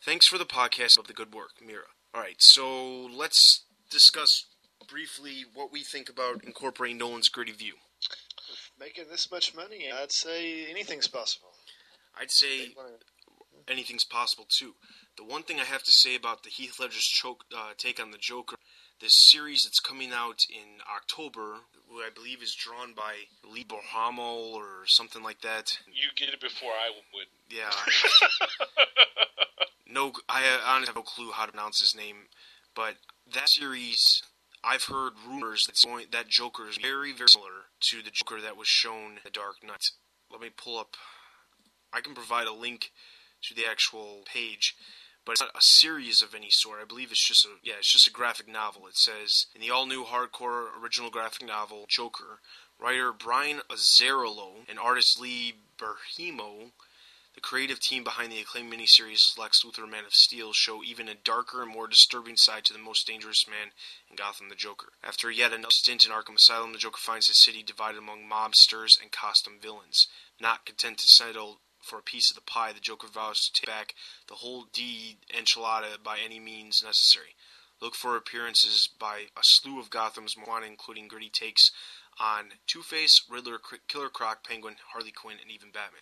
thanks for the podcast. Love the good work, Mira." Alright, so let's discuss briefly what we think about incorporating Nolan's gritty view. With making this much money, I'd say anything's possible. I'd say anything's possible, too. The one thing I have to say about the Heath Ledger's choke, uh, take on the Joker, this series that's coming out in October, who I believe is drawn by Lee Borhamel or something like that. You get it before I would. Yeah. No, I honestly have no clue how to pronounce his name, but that series, I've heard rumors that's going, that Joker is very, very similar to the Joker that was shown in The Dark Knight. Let me pull up. I can provide a link to the actual page, but it's not a series of any sort. I believe it's just a yeah, it's just a graphic novel. It says, in the all-new hardcore original graphic novel, Joker, writer Brian Azzarello and artist Lee Berhimo, the creative team behind the acclaimed miniseries Lex Luthor, Man of Steel, show even a darker and more disturbing side to the most dangerous man in Gotham, the Joker. After yet another stint in Arkham Asylum, the Joker finds his city divided among mobsters and costume villains. Not content to settle for a piece of the pie, the Joker vows to take back the whole D enchilada by any means necessary. Look for appearances by a slew of Gotham's more wanted, including gritty takes on Two-Face, Riddler, Killer Croc, Penguin, Harley Quinn, and even Batman.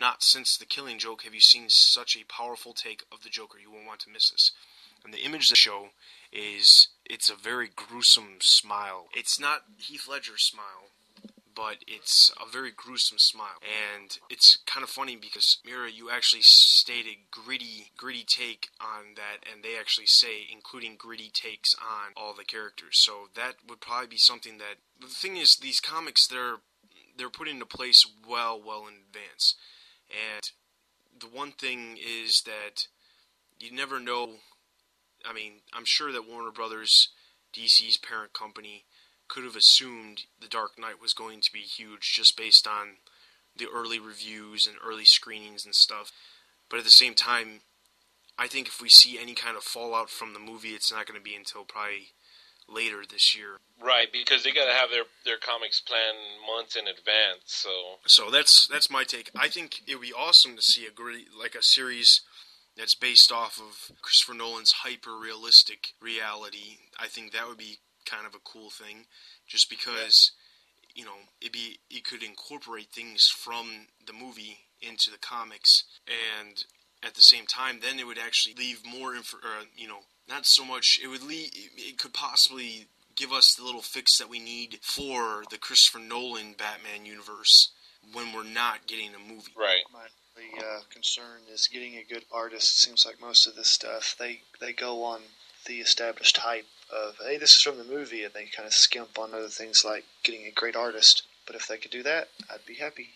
Not since The Killing Joke have you seen such a powerful take of the Joker. You won't want to miss this. And the image they show is, it's a very gruesome smile. It's not Heath Ledger's smile, but it's a very gruesome smile. And it's kind of funny because, Mira, you actually stated gritty, gritty take on that, and they actually say including gritty takes on all the characters. So that would probably be something that, the thing is, these comics, they're, they're put into place well, well in advance. And the one thing is that you never know. I mean, I'm sure that Warner Brothers, D C's parent company, could have assumed The Dark Knight was going to be huge just based on the early reviews and early screenings and stuff. But at the same time, I think if we see any kind of fallout from the movie, it's not going to be until probably later this year. Right, because they got to have their, their comics planned months in advance, so... So that's that's my take. I think it would be awesome to see a gritty, like a series that's based off of Christopher Nolan's hyper-realistic reality. I think that would be kind of a cool thing, just because, yeah, you know, it'd be, it could incorporate things from the movie into the comics, and at the same time, then it would actually leave more info, or, you know, not so much, it would lead, it could possibly give us the little fix that we need for the Christopher Nolan Batman universe when we're not getting a movie. Right. My only uh, concern is getting a good artist. It seems like most of this stuff, they, they go on the established hype of, hey, this is from the movie, and they kind of skimp on other things like getting a great artist. But if they could do that, I'd be happy.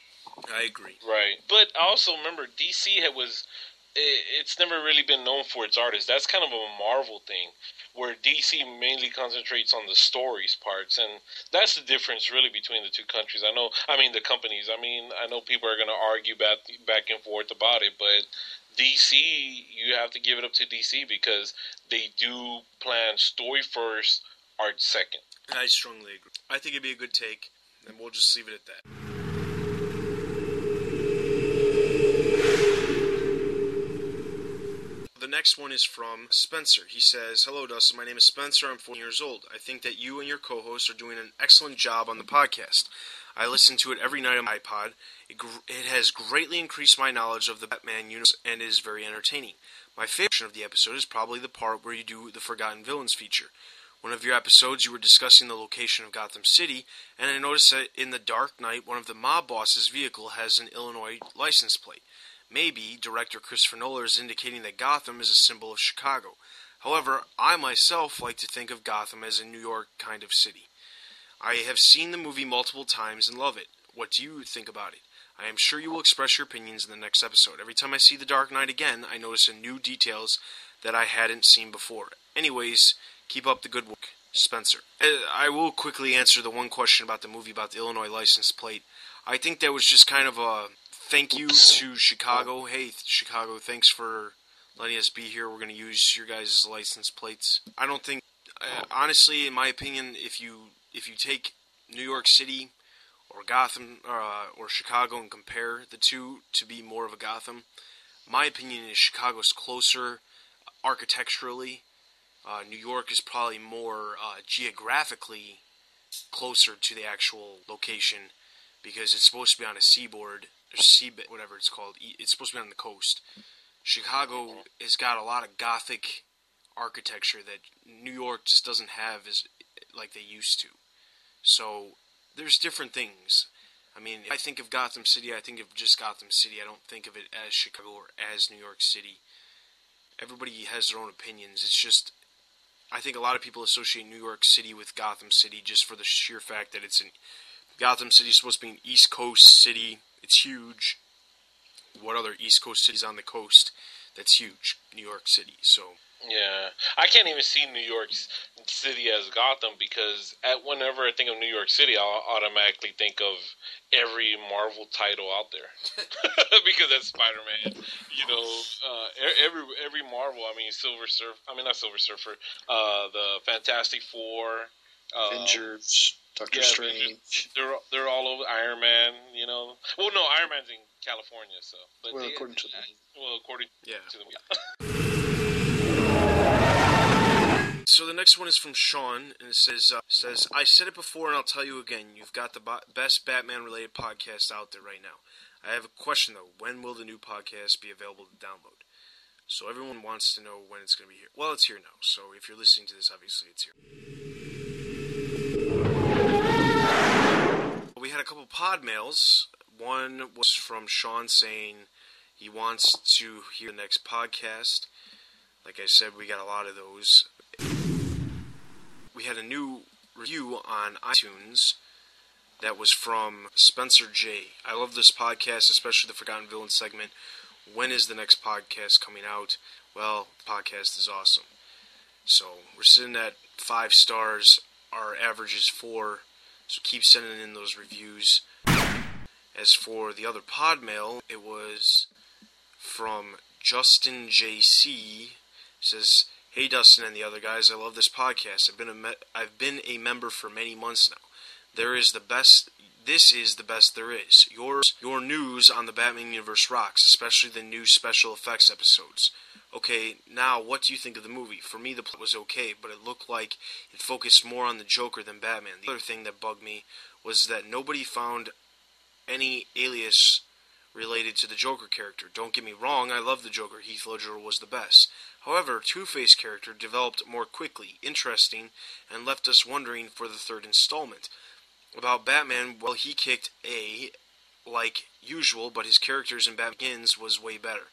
I agree. Right. But also remember, D C was it, it's never really been known for its artists. That's kind of a Marvel thing, where D C mainly concentrates on the stories parts, and that's the difference really between the two countries. I know, I mean, the companies. I mean, I know people are going to argue back, back and forth about it, but D C, you have to give it up to D C because they do plan story first, art second. I strongly agree. I think it'd be a good take, and we'll just leave it at that. The next one is from Spencer. He says, "Hello, Dustin. My name is Spencer. I'm fourteen years old. I think that you and your co-hosts are doing an excellent job on the podcast. I listen to it every night on my iPod. It, gr- it has greatly increased my knowledge of the Batman universe and is very entertaining. My favorite portion of the episode is probably the part where you do the Forgotten Villains feature. One of your episodes, you were discussing the location of Gotham City, and I noticed that in The Dark Knight, one of the mob boss's vehicle has an Illinois license plate. Maybe director Christopher Nolan is indicating that Gotham is a symbol of Chicago. However, I myself like to think of Gotham as a New York kind of city. I have seen the movie multiple times and love it. What do you think about it? I am sure you will express your opinions in the next episode. Every time I see The Dark Knight again, I notice a new details that I hadn't seen before. Anyways, keep up the good work. Spencer." I will quickly answer the one question about the movie about the Illinois license plate. I think that was just kind of a thank you to Chicago. Hey, Chicago, thanks for letting us be here. We're going to use your guys' license plates. I don't think, uh, honestly, in my opinion, if you if you take New York City or Gotham uh, or Chicago and compare the two to be more of a Gotham, my opinion is Chicago's closer architecturally. Uh, New York is probably more uh, geographically closer to the actual location because it's supposed to be on a seaboard. Or seabed, whatever it's called. It's supposed to be on the coast. Chicago has got a lot of Gothic architecture that New York just doesn't have as like they used to. So there's different things. I mean, if I think of Gotham City, I think of just Gotham City. I don't think of it as Chicago or as New York City. Everybody has their own opinions. It's just, I think a lot of people associate New York City with Gotham City just for the sheer fact that it's in Gotham City is supposed to be an East Coast city. It's huge. What other East Coast cities on the coast that's huge? New York City. So yeah, I can't even see New York City as Gotham because at whenever I think of New York City, I'll automatically think of every Marvel title out there because that's Spider-Man. You know, uh, every every Marvel. I mean, Silver Surfer. I mean, not Silver Surfer. Uh, the Fantastic Four. Uh, Avengers. Doctor yeah, Strange. They're, they're they're all over Iron Man, you know. Well, no, Iron Man's in California, so. But well, they, according they, to them. Well, according yeah. to them. So the next one is from Sean, and it says, uh, says, "I said it before, and I'll tell you again. You've got the bo- best Batman-related podcast out there right now. I have a question, though. When will the new podcast be available to download? So everyone wants to know when it's going to be here. Well, it's here now. So if you're listening to this, obviously it's here." We had a couple pod mails. One was from Sean saying he wants to hear the next podcast. Like I said, we got a lot of those. We had a new review on iTunes that was from Spencer J. "I love this podcast, especially the Forgotten Villain segment. When is the next podcast coming out? Well, the podcast is awesome." So we're sitting at five stars. Our average is four. So keep sending in those reviews. As for the other pod mail, it was from Justin J C. It says, "Hey Dustin and the other guys, I love this podcast. I've been a me- I've been a member for many months now. There is the best. This is the best there is. Your your news on the Batman universe rocks, especially the new special effects episodes. Okay, now what do you think of the movie? For me, the plot was okay, but it looked like it focused more on the Joker than Batman. The other thing that bugged me was that nobody found any alias related to the Joker character. Don't get me wrong, I love the Joker. Heath Ledger was the best. However, Two-Face character developed more quickly, interesting, and left us wondering for the third installment. About Batman, well, he kicked A like usual, but his characters in Batman Begins was way better.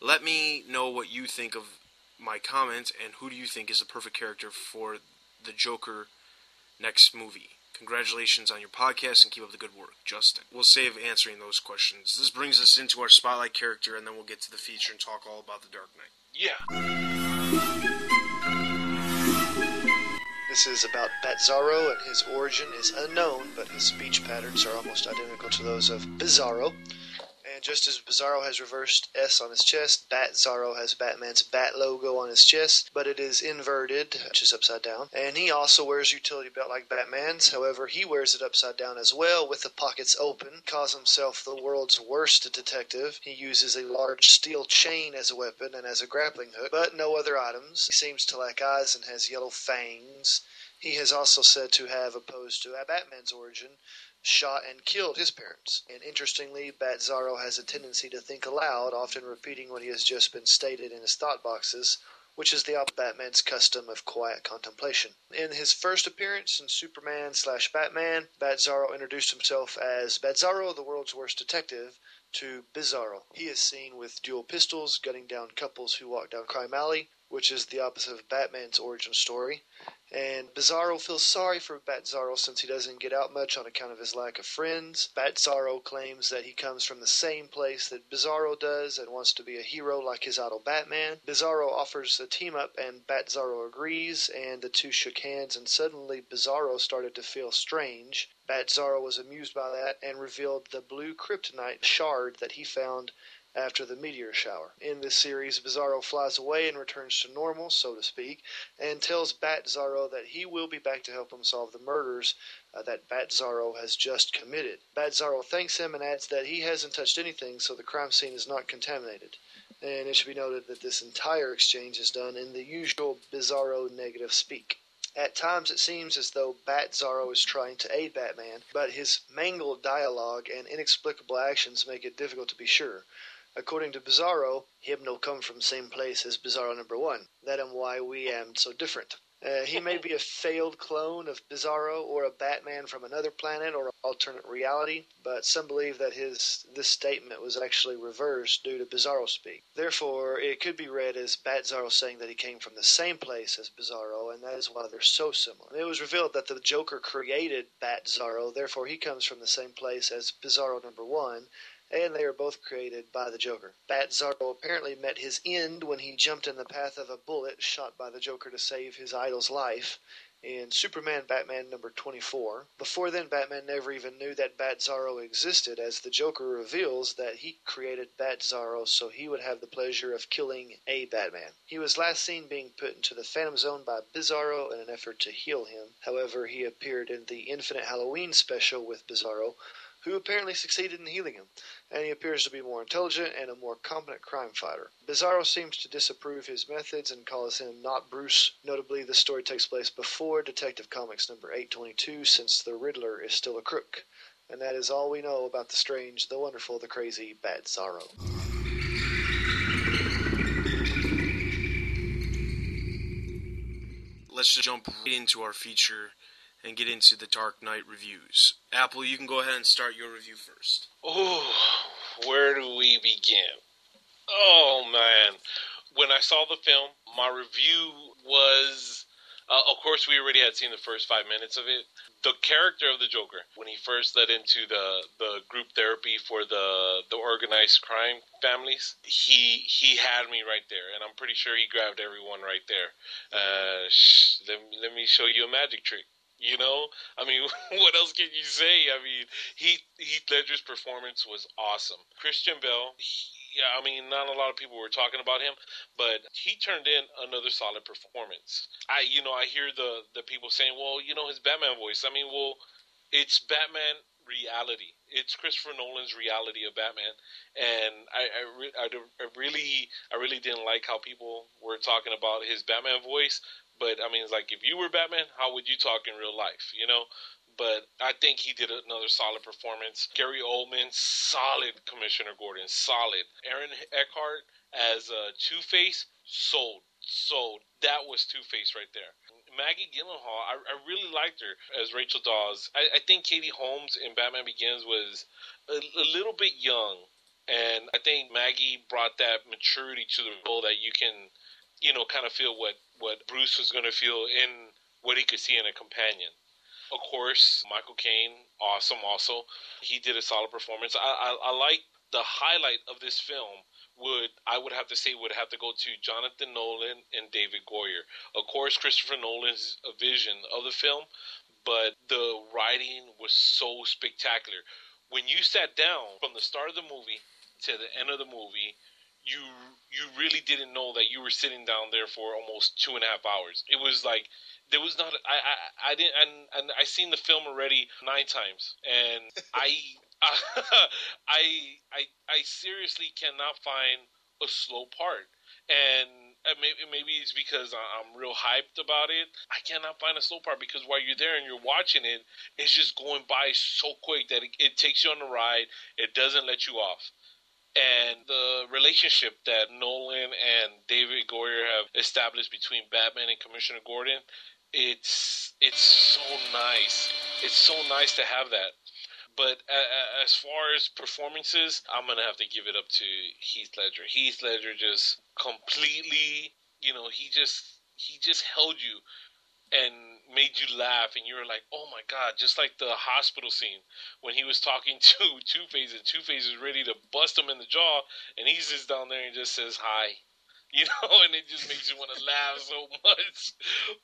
Let me know what you think of my comment, and who do you think is the perfect character for the Joker next movie? Congratulations on your podcast and keep up the good work, Justin. We'll save answering those questions. This brings us into our spotlight character, and then we'll get to the feature and talk all about The Dark Knight. Yeah. This is about Batzarro, and his origin is unknown, but his speech patterns are almost identical to those of Bizarro. And just as Bizarro has reversed S on his chest, Batzarro has Batman's bat logo on his chest, but it is inverted, which is upside down. And he also wears a utility belt like Batman's. However, he wears it upside down as well, with the pockets open. He calls himself the world's worst detective. He uses a large steel chain as a weapon and as a grappling hook, but no other items. He seems to lack eyes and has yellow fangs. He is also said to have, opposed to Batman's origin, shot and killed his parents. And interestingly, Batzarro has a tendency to think aloud, often repeating what he has just been stated in his thought boxes, which is the opposite of Batman's custom of quiet contemplation. In his first appearance in Superman slash Batman, Batzarro introduced himself as Batzarro, the world's worst detective, to Bizarro. He is seen with dual pistols, gunning down couples who walk down Crime Alley, which is the opposite of Batman's origin story. And Bizarro feels sorry for Batzarro since he doesn't get out much on account of his lack of friends. Batzarro claims that he comes from the same place that Bizarro does and wants to be a hero like his idol Batman. Bizarro offers a team up and Batzarro agrees, and the two shook hands, and suddenly Bizarro started to feel strange. Batzarro was amused by that and revealed the blue kryptonite shard that he found after the meteor shower. In this series, Bizarro flies away and returns to normal, so to speak, and tells Batzarro that he will be back to help him solve the murders uh, that Batzarro has just committed. Batzarro thanks him and adds that he hasn't touched anything, so the crime scene is not contaminated. And it should be noted that this entire exchange is done in the usual Bizarro negative speak. At times it seems as though Batzarro is trying to aid Batman, but his mangled dialogue and inexplicable actions make it difficult to be sure. According to Bizarro, him no come from same place as Bizarro number one. That am why we am so different. Uh, he may be a failed clone of Bizarro or a Batman from another planet or alternate reality, but some believe that his this statement was actually reversed due to Bizarro speak. Therefore, it could be read as Batzarro saying that he came from the same place as Bizarro, and that is why they're so similar. It was revealed that the Joker created Batzarro, therefore he comes from the same place as Bizarro number one, and they are both created by the Joker. Batzarro apparently met his end when he jumped in the path of a bullet shot by the Joker to save his idol's life in Superman Batman number twenty-four. Before then, Batman never even knew that Batzarro existed, as the Joker reveals that he created Batzarro so he would have the pleasure of killing a Batman. He was last seen being put into the Phantom Zone by Bizarro in an effort to heal him. However, he appeared in the Infinite Halloween special with Bizarro, who apparently succeeded in healing him, and he appears to be more intelligent and a more competent crime fighter. Bizarro seems to disapprove his methods and calls him not Bruce. Notably, this story takes place before Detective Comics number eight twenty-two, since the Riddler is still a crook. And that is all we know about the strange, the wonderful, the crazy Batzarro. Let's just jump right into our feature and get into the Dark Knight reviews. Apple, you can go ahead and start your review first. Oh, where do we begin? Oh, man. When I saw the film, my review was... Uh, of course, we already had seen the first five minutes of it. The character of the Joker, when he first led into the, the group therapy for the, the organized crime families, he he had me right there, and I'm pretty sure he grabbed everyone right there. Uh, shh, let, let me show you a magic trick. You know, I mean, what else can you say? I mean, Heath, Heath Ledger's performance was awesome. Christian Bale, he, I mean, not a lot of people were talking about him, but he turned in another solid performance. I, you know, I hear the, the people saying, well, you know, his Batman voice. I mean, well, it's Batman reality. It's Christopher Nolan's reality of Batman, and I I, re- I, I really I really didn't like how people were talking about his Batman voice. But, I mean, it's like, if you were Batman, how would you talk in real life, you know? But I think he did another solid performance. Gary Oldman, solid. Commissioner Gordon, solid. Aaron Eckhart as uh, Two-Face, sold. Sold. That was Two-Face right there. Maggie Gyllenhaal, I, I really liked her as Rachel Dawes. I, I think Katie Holmes in Batman Begins was a, a little bit young. And I think Maggie brought that maturity to the role that you can, you know, kind of feel what, what Bruce was going to feel in what he could see in a companion. Of course, Michael Caine, awesome also. He did a solid performance. I, I, I like the highlight of this film. Would I would have to say would have to go to Jonathan Nolan and David Goyer. Of course, Christopher Nolan's vision of the film, but the writing was so spectacular. When you sat down from the start of the movie to the end of the movie, you you really didn't know that you were sitting down there for almost two and a half hours. It was like there was not. I I, I didn't and and I seen the film already nine times, and I. I I I seriously cannot find a slow part, and maybe maybe it's because I'm real hyped about it. I cannot find a slow part because while you're there and you're watching it, it's just going by so quick that it, it takes you on the ride. It doesn't let you off. And the relationship that Nolan and David Goyer have established between Batman and Commissioner Gordon, it's it's so nice. It's so nice to have that. But as far as performances, I'm going to have to give it up to Heath Ledger. Heath Ledger just completely, you know, he just he just held you and made you laugh. And you were like, oh, my God, just like the hospital scene when he was talking to Two-Face. And Two-Face is ready to bust him in the jaw. And he's just down there and just says, hi. You know, and it just makes you want to laugh so much.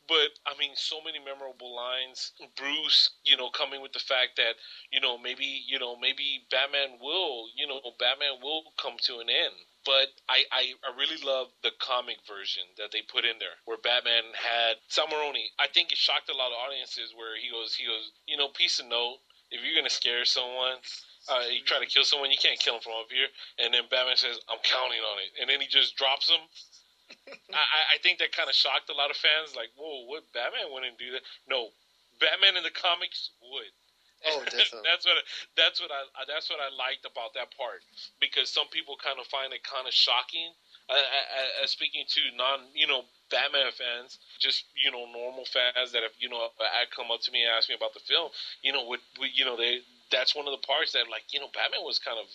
But, I mean, so many memorable lines. Bruce, you know, coming with the fact that, you know, maybe, you know, maybe Batman will, you know, Batman will come to an end. But I, I, I really love the comic version that they put in there, where Batman had Sal Maroni. I think it shocked a lot of audiences where he goes, he goes, you know, piece of note, if you're going to scare someone... Uh, you try to kill someone, you can't kill him from up here. And then Batman says, I'm counting on it. And then he just drops him. I, I think that kind of shocked a lot of fans. Like, whoa, what? Batman wouldn't do that? No, Batman in the comics would. Oh, definitely. that's what that's what I that's what I liked about that part, because some people kind of find it kind of shocking. I, I, I, speaking to non, you know, Batman fans, just, you know, normal fans that have, you know, I come up to me and ask me about the film, you know, would, would you know, they. That's one of the parts that, like, you know, Batman was kind of,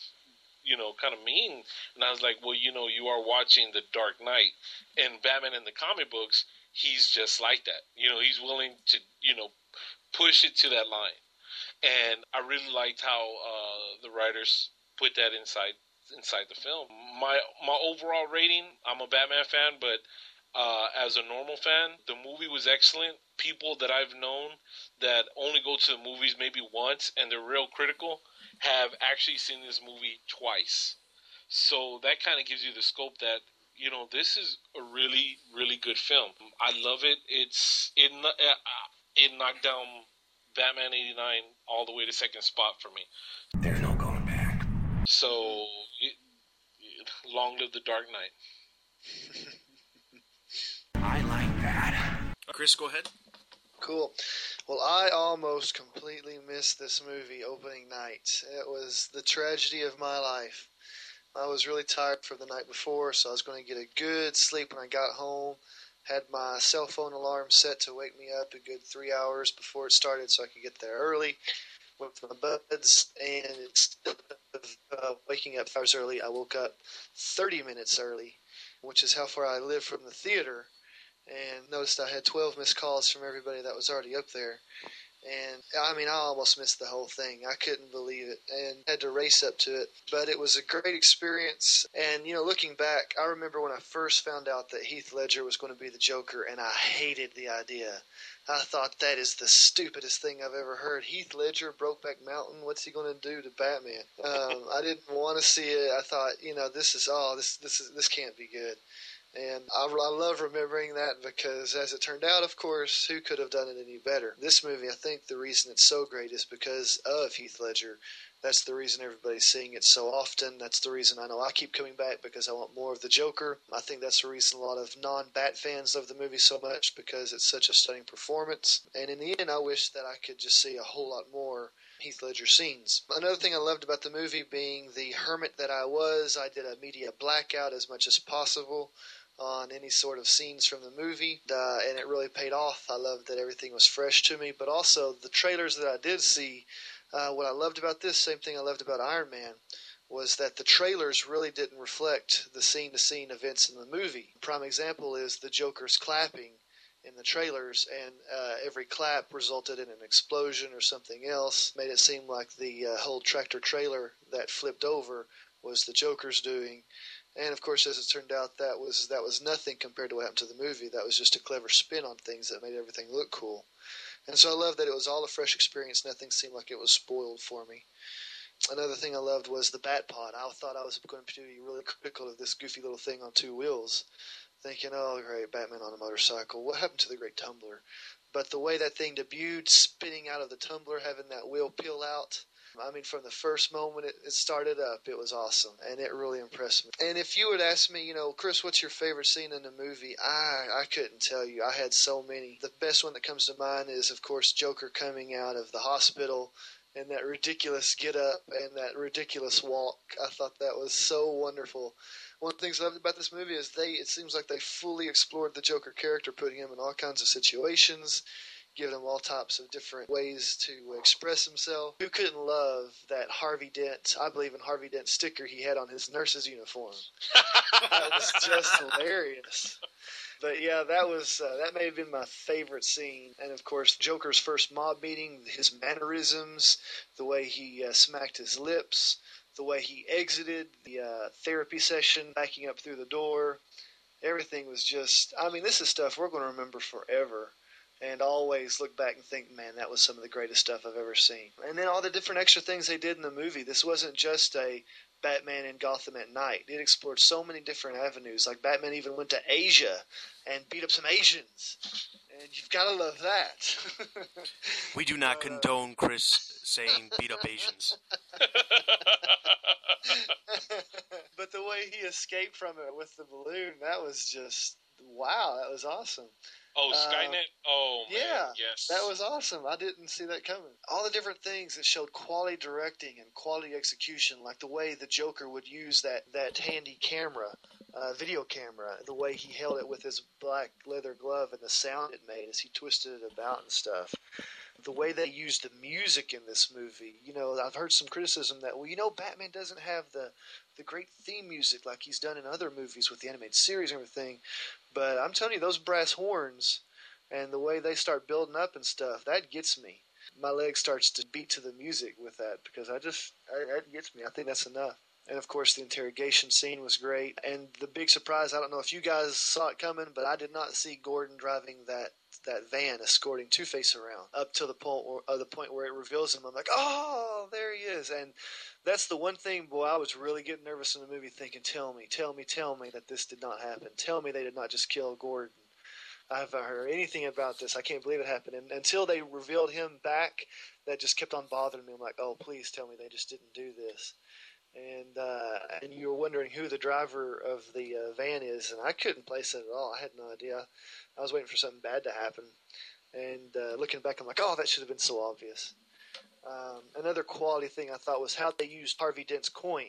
you know, kind of mean. And I was like, well, you know, you are watching The Dark Knight. And Batman in the comic books, he's just like that. You know, he's willing to, you know, push it to that line. And I really liked how uh, the writers put that inside inside the film. My, my overall rating, I'm a Batman fan, but... Uh, as a normal fan, the movie was excellent. People that I've known that only go to the movies maybe once and they're real critical have actually seen this movie twice. So that kind of gives you the scope that, you know, this is a really, really good film. I love it. It's it, it knocked down Batman eighty-nine all the way to second spot for me. There's no going back. So, it, long live The Dark Knight. I like that. Chris, go ahead. Cool. Well, I almost completely missed this movie opening night. It was the tragedy of my life. I was really tired from the night before, so I was going to get a good sleep when I got home. Had my cell phone alarm set to wake me up a good three hours before it started so I could get there early. Went to my beds, and instead of uh, waking up five hours early, I woke up thirty minutes early, which is how far I live from the theater. And noticed I had twelve missed calls from everybody that was already up there. And, I mean, I almost missed the whole thing. I couldn't believe it and had to race up to it. But it was a great experience. And, you know, looking back, I remember when I first found out that Heath Ledger was going to be the Joker, and I hated the idea. I thought, that is the stupidest thing I've ever heard. Heath Ledger, Brokeback Mountain, what's he going to do to Batman? Um, I didn't want to see it. I thought, you know, this is all, oh, this, this, is, this can't be good. And I, I love remembering that because, as it turned out, of course, who could have done it any better? This movie, I think the reason it's so great is because of Heath Ledger. That's the reason everybody's seeing it so often. That's the reason I know I keep coming back because I want more of the Joker. I think that's the reason a lot of non-Bat fans love the movie so much because it's such a stunning performance. And in the end, I wish that I could just see a whole lot more Heath Ledger scenes. Another thing I loved about the movie being the hermit that I was, I did a media blackout as much as possible on any sort of scenes from the movie, uh, and it really paid off. I loved that everything was fresh to me, but also the trailers that I did see, uh, what I loved about this, same thing I loved about Iron Man, was that the trailers really didn't reflect the scene-to-scene events in the movie. A prime example is the Joker's clapping in the trailers, and uh, every clap resulted in an explosion or something else. Made it seem like the uh, whole tractor trailer that flipped over was the Joker's doing. And of course, as it turned out, that was that was nothing compared to what happened to the movie. That was just a clever spin on things that made everything look cool. And so I love that it was all a fresh experience. Nothing seemed like it was spoiled for me. Another thing I loved was the Batpod. I thought I was going to be really critical of this goofy little thing on two wheels, thinking, oh, great, Batman on a motorcycle. What happened to the great tumbler? But the way that thing debuted, spinning out of the tumbler, having that wheel peel out, I mean, from the first moment it, it started up, it was awesome, and it really impressed me. And if you would ask me, you know, Chris, what's your favorite scene in the movie? I I couldn't tell you. I had so many. The best one that comes to mind is, of course, Joker coming out of the hospital and that ridiculous get-up and that ridiculous walk. I thought that was so wonderful. One of the things I loved about this movie is they it seems like they fully explored the Joker character, putting him in all kinds of situations, giving him all types of different ways to express himself. Who couldn't love that Harvey Dent, I believe in Harvey Dent sticker he had on his nurse's uniform? That was just hilarious. But yeah, that was uh, that may have been my favorite scene. And of course, Joker's first mob meeting, his mannerisms, the way he uh, smacked his lips, the way he exited the uh, therapy session, backing up through the door. Everything was just, I mean, this is stuff we're going to remember forever. And always look back and think, man, that was some of the greatest stuff I've ever seen. And then all the different extra things they did in the movie. This wasn't just a Batman in Gotham at night. It explored so many different avenues. Like Batman even went to Asia and beat up some Asians. And you've got to love that. We do not uh, condone Chris saying beat up Asians. But the way he escaped from it with the balloon, that was just, wow, that was awesome. Oh, Skynet? Uh, oh, man, yeah, yes. That was awesome. I didn't see that coming. All the different things that showed quality directing and quality execution, like the way the Joker would use that, that handy camera, uh, video camera, the way he held it with his black leather glove and the sound it made as he twisted it about and stuff. The way they used the music in this movie. You know, I've heard some criticism that, well, you know, Batman doesn't have the, the great theme music like he's done in other movies with the animated series and everything. But I'm telling you, those brass horns and the way they start building up and stuff, that gets me. My leg starts to beat to the music with that because I just, I, that gets me. I think that's enough. And, of course, the interrogation scene was great. And the big surprise, I don't know if you guys saw it coming, but I did not see Gordon driving that, that van escorting Two-Face around up to the point, or, uh, the point where it reveals him. I'm like, oh, there he is. And that's the one thing, boy, I was really getting nervous in the movie thinking, tell me, tell me, tell me that this did not happen. Tell me they did not just kill Gordon. I haven't heard anything about this. I can't believe it happened. And until they revealed him back, that just kept on bothering me. I'm like, oh, please tell me they just didn't do this. And uh, and you were wondering who the driver of the uh, van is, and I couldn't place it at all. I had no idea. I was waiting for something bad to happen. And uh, looking back, I'm like, oh, that should have been so obvious. Um, another quality thing I thought was how they used Harvey Dent's coin,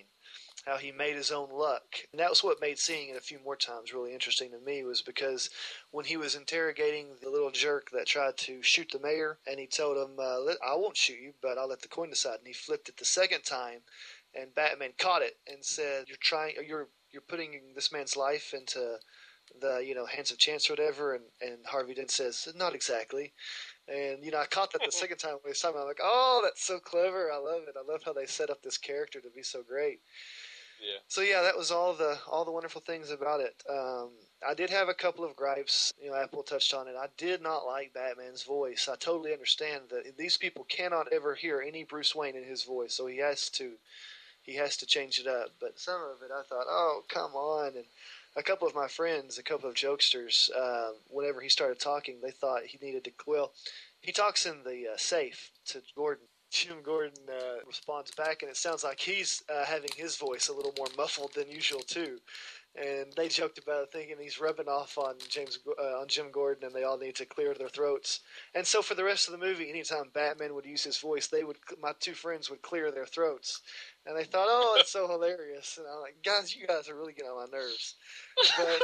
how he made his own luck. And that was what made seeing it a few more times really interesting to me, was because when he was interrogating the little jerk that tried to shoot the mayor, and he told him, uh, I won't shoot you, but I'll let the coin decide. And he flipped it the second time. And Batman caught it and said, "You're trying, you're you're putting this man's life into the you know hands of chance or whatever." And, and Harvey Dent says, "Not exactly." And you know, I caught that the second time when he was talking about it. I'm like, "Oh, that's so clever! I love it. I love how they set up this character to be so great." Yeah. So yeah, that was all the all the wonderful things about it. Um, I did have a couple of gripes. You know, Apple touched on it. I did not like Batman's voice. I totally understand that these people cannot ever hear any Bruce Wayne in his voice, so he has to. He has to change it up. But some of it I thought, oh, come on. And a couple of my friends, a couple of jokesters, uh, whenever he started talking, they thought he needed to – well, he talks in the uh, safe to Gordon. Jim Gordon uh, responds back, and it sounds like he's uh, having his voice a little more muffled than usual too. And they joked about it thinking he's rubbing off on James uh, on Jim Gordon, and they all need to clear their throats. And so for the rest of the movie, anytime Batman would use his voice, they would my two friends would clear their throats. And they thought, oh, it's so hilarious. And I'm like, guys, you guys are really getting on my nerves. But,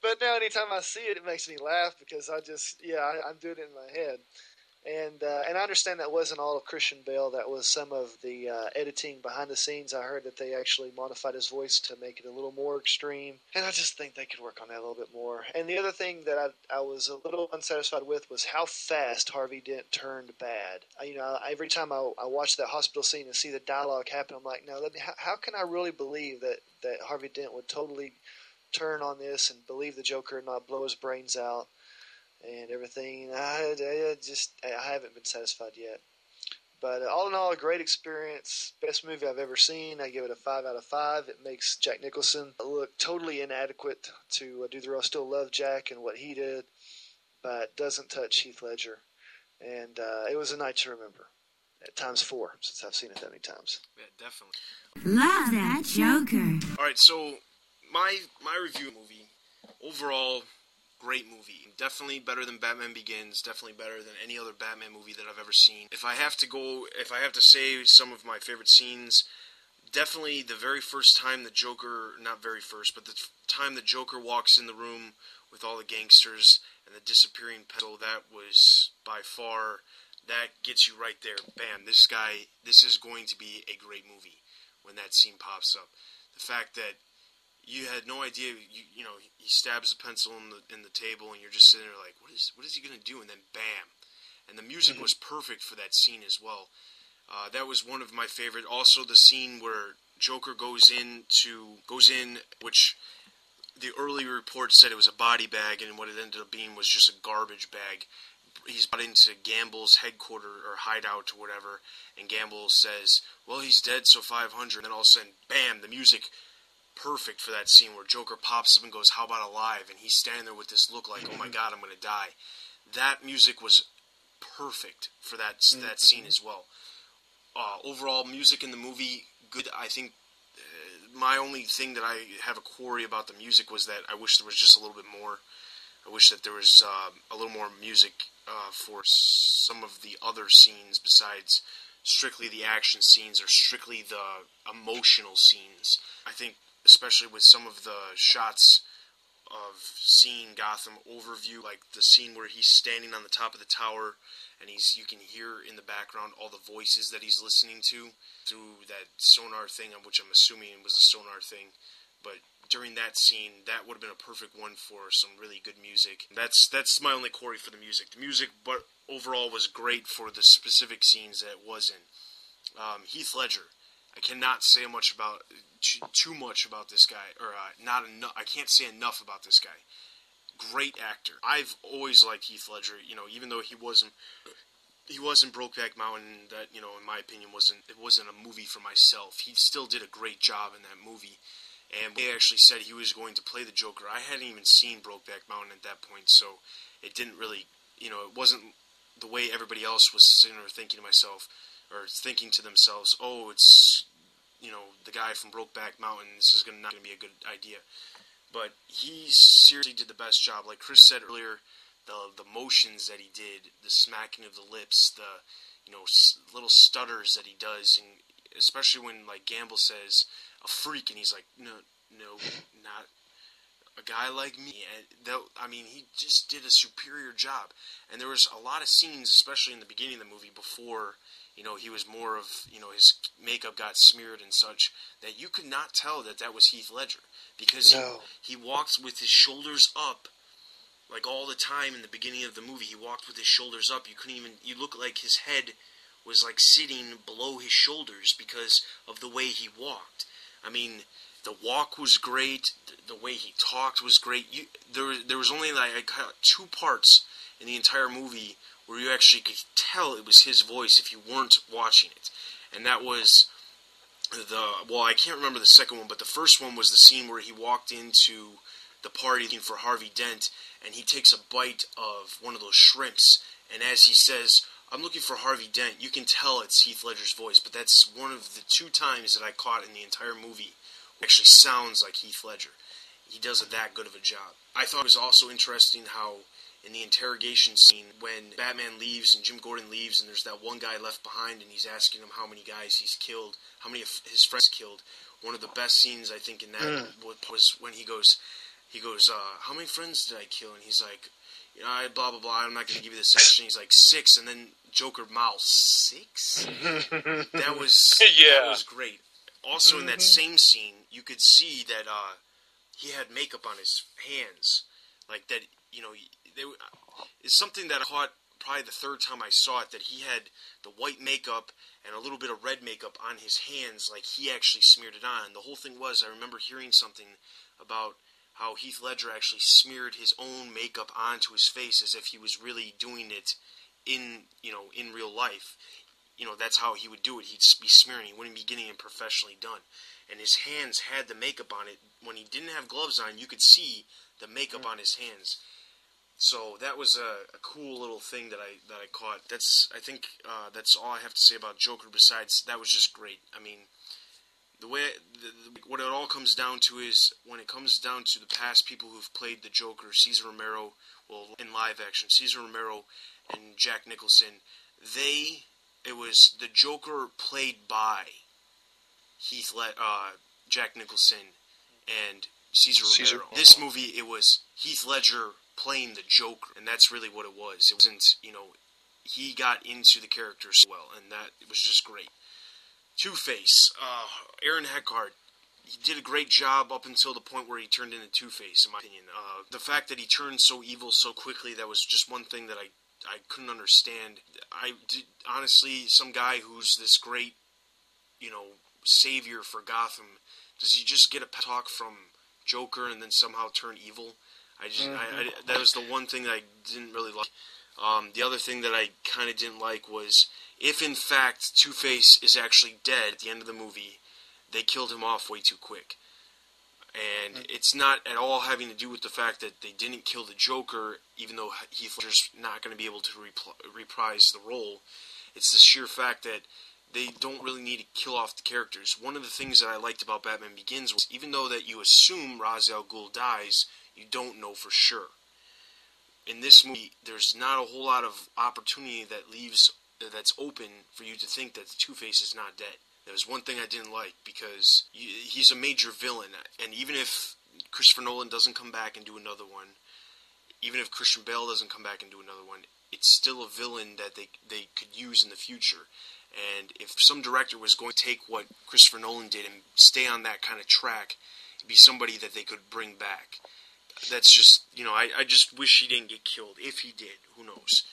but now anytime I see it, it makes me laugh because I just, yeah, I, I'm doing it in my head. And uh, and I understand that wasn't all of Christian Bale. That was some of the uh, editing behind the scenes. I heard that they actually modified his voice to make it a little more extreme. And I just think they could work on that a little bit more. And the other thing that I, I was a little unsatisfied with was how fast Harvey Dent turned bad. I, you know, every time I, I watch that hospital scene and see the dialogue happen, I'm like, no, let me, how, how can I really believe that, that Harvey Dent would totally turn on this and believe the Joker and not blow his brains out? And everything, I, I just I haven't been satisfied yet. But all in all, a great experience. Best movie I've ever seen. I give it a five out of five. It makes Jack Nicholson look totally inadequate to do the role. I still love Jack and what he did, but doesn't touch Heath Ledger. And uh, it was a night to remember. At times four, since I've seen it that many times. Yeah, definitely. Love that Joker. All right, so my my review movie, overall... great movie. Definitely better than Batman Begins. Definitely better than any other Batman movie that I've ever seen. If I have to go, if I have to say some of my favorite scenes, definitely the very first time the Joker, not very first, but the time the Joker walks in the room with all the gangsters and the disappearing pencil, that was by far, that gets you right there. Bam, this guy, this is going to be a great movie when that scene pops up. The fact that you had no idea, you, you know, he stabs a pencil in the in the table, and you're just sitting there like, what is what is he going to do? And then bam. And the music was perfect for that scene as well. Uh, that was one of my favorite. Also, the scene where Joker goes in, to, goes in, which the early report said it was a body bag, and what it ended up being was just a garbage bag. He's brought into Gamble's headquarters or hideout or whatever, and Gamble says, well, he's dead, so five hundred. And then all of a sudden, bam, the music... perfect for that scene where Joker pops up and goes, how about alive? And he's standing there with this look like, oh my god, I'm going to die. That music was perfect for that that scene as well. Uh, overall, music in the movie, good. I think uh, my only thing that I have a quarry about the music was that I wish there was just a little bit more. I wish that there was uh, a little more music uh, for some of the other scenes besides... strictly the action scenes or strictly the emotional scenes. I think especially with some of the shots of seeing Gotham overview, like the scene where he's standing on the top of the tower and he's you can hear in the background all the voices that he's listening to through that sonar thing, which I'm assuming was a sonar thing. But during that scene, that would have been a perfect one for some really good music. That's that's my only quarry for the music. The music, but overall, was great for the specific scenes that it was in. Um, Heath Ledger, I cannot say much about too, too much about this guy, or uh, not enough. I can't say enough about this guy. Great actor. I've always liked Heath Ledger. You know, even though he wasn't, he wasn't Brokeback Mountain. That, you know, in my opinion, wasn't it wasn't a movie for myself. He still did a great job in that movie. And they actually said he was going to play the Joker. I hadn't even seen Brokeback Mountain at that point, so it didn't really, you know, it wasn't the way everybody else was sitting or thinking to myself, or thinking to themselves, oh, it's, you know, the guy from Brokeback Mountain, this is gonna, not going to be a good idea. But he seriously did the best job. Like Chris said earlier, the the motions that he did, the smacking of the lips, the, you know, s- little stutters that he does, and especially when, like, Gamble says, a freak, and he's like, no, no, not a guy like me. And that, I mean, he just did a superior job. And there was a lot of scenes, especially in the beginning of the movie, before, you know, he was more of, you know, his makeup got smeared and such, that you could not tell that that was Heath Ledger. Because no. he, he walked with his shoulders up, like all the time in the beginning of the movie, he walked with his shoulders up. You couldn't even, you looked like his head was like sitting below his shoulders because of the way he walked. I mean, the walk was great. The way he talked was great. You, there, there was only like two parts in the entire movie where you actually could tell it was his voice if you weren't watching it. And that was the, well, I can't remember the second one, but the first one was the scene where he walked into the party looking for Harvey Dent, and he takes a bite of one of those shrimps, and as he says, I'm looking for Harvey Dent. You can tell it's Heath Ledger's voice, but that's one of the two times that I caught in the entire movie who actually sounds like Heath Ledger. He does a, that good of a job. I thought it was also interesting how in the interrogation scene when Batman leaves and Jim Gordon leaves and there's that one guy left behind and he's asking him how many guys he's killed, how many of his friends killed. One of the best scenes I think in that was when he goes, he goes, uh, how many friends did I kill? And he's like, you know, I blah, blah, blah, I'm not going to give you the section. He's like, six, and then Joker mouths, six? That was yeah. That was great. Also, mm-hmm. in that same scene, you could see that uh, he had makeup on his hands. Like, that, you know, they, it's something that I caught probably the third time I saw it, that he had the white makeup and a little bit of red makeup on his hands, like he actually smeared it on. The whole thing was, I remember hearing something about how Heath Ledger actually smeared his own makeup onto his face as if he was really doing it in, you know, in real life. You know, that's how he would do it. He'd be smearing. He wouldn't be getting it professionally done. And his hands had the makeup on it. When he didn't have gloves on, you could see the makeup on his hands. So that was a, a cool little thing that I that I caught. That's I think uh, that's all I have to say about Joker. Besides, that was just great. I mean, the way the, the, what it all comes down to is when it comes down to the past people who've played the Joker, Cesar Romero, well, in live action, Cesar Romero and Jack Nicholson, they it was the Joker played by Heath Led, uh, Jack Nicholson, and Cesar Romero. Cesar. This movie, it was Heath Ledger playing the Joker, and that's really what it was. It wasn't, you know, he got into the character so well, and that it was just great. Two-Face, uh, Aaron Eckhart, he did a great job up until the point where he turned into Two-Face, in my opinion. Uh, the fact that he turned so evil so quickly, that was just one thing that I, I couldn't understand. I did, honestly, some guy who's this great, you know, savior for Gotham, does he just get a pep talk from Joker and then somehow turn evil? I just, I, I, that was the one thing that I didn't really like. Um, the other thing that I kind of didn't like was, if in fact Two-Face is actually dead at the end of the movie, they killed him off way too quick. And it's not at all having to do with the fact that they didn't kill the Joker, even though Heath Ledger's not going to be able to repl- reprise the role. It's the sheer fact that they don't really need to kill off the characters. One of the things that I liked about Batman Begins was, even though that you assume Ra's al Ghul dies, you don't know for sure. In this movie, there's not a whole lot of opportunity that leaves that's open for you to think that Two-Face is not dead. That was one thing I didn't like, because you, he's a major villain, and even if Christopher Nolan doesn't come back and do another one, even if Christian Bale doesn't come back and do another one, it's still a villain that they, they could use in the future. And if some director was going to take what Christopher Nolan did and stay on that kind of track, it'd be somebody that they could bring back. That's just, you know, I, I just wish he didn't get killed. If he did, who knows?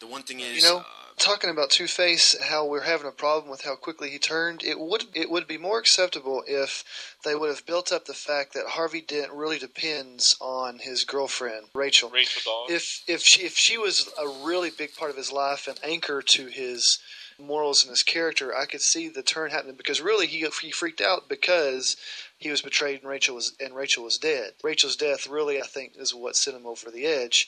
The one thing is, you know, uh, talking about Two-Face, how we're having a problem with how quickly he turned, it would it would be more acceptable if they would have built up the fact that Harvey Dent really depends on his girlfriend, Rachel. Rachel Dawes. If if she if she was a really big part of his life, an anchor to his morals and his character, I could see the turn happening, because really he he freaked out because he was betrayed and Rachel was and Rachel was dead. Rachel's death really, I think, is what sent him over the edge.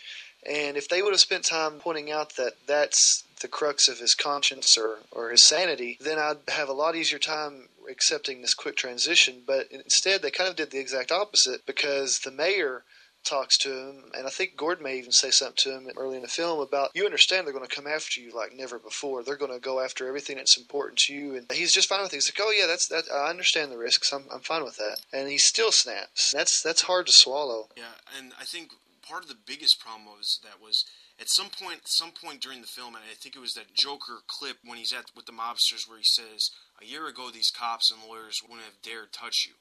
And if they would have spent time pointing out that that's the crux of his conscience or, or his sanity, then I'd have a lot easier time accepting this quick transition. But instead, they kind of did the exact opposite, because the mayor talks to him, and I think Gordon may even say something to him early in the film about, you understand they're going to come after you like never before. They're going to go after everything that's important to you, and he's just fine with it. He's like, oh yeah, that's that. I understand the risks. I'm I'm fine with that. And he still snaps. That's that's hard to swallow. Yeah, and I think part of the biggest problem was that was at some point, some point during the film, and I think it was that Joker clip when he's at with the mobsters where he says, a year ago these cops and lawyers wouldn't have dared touch you.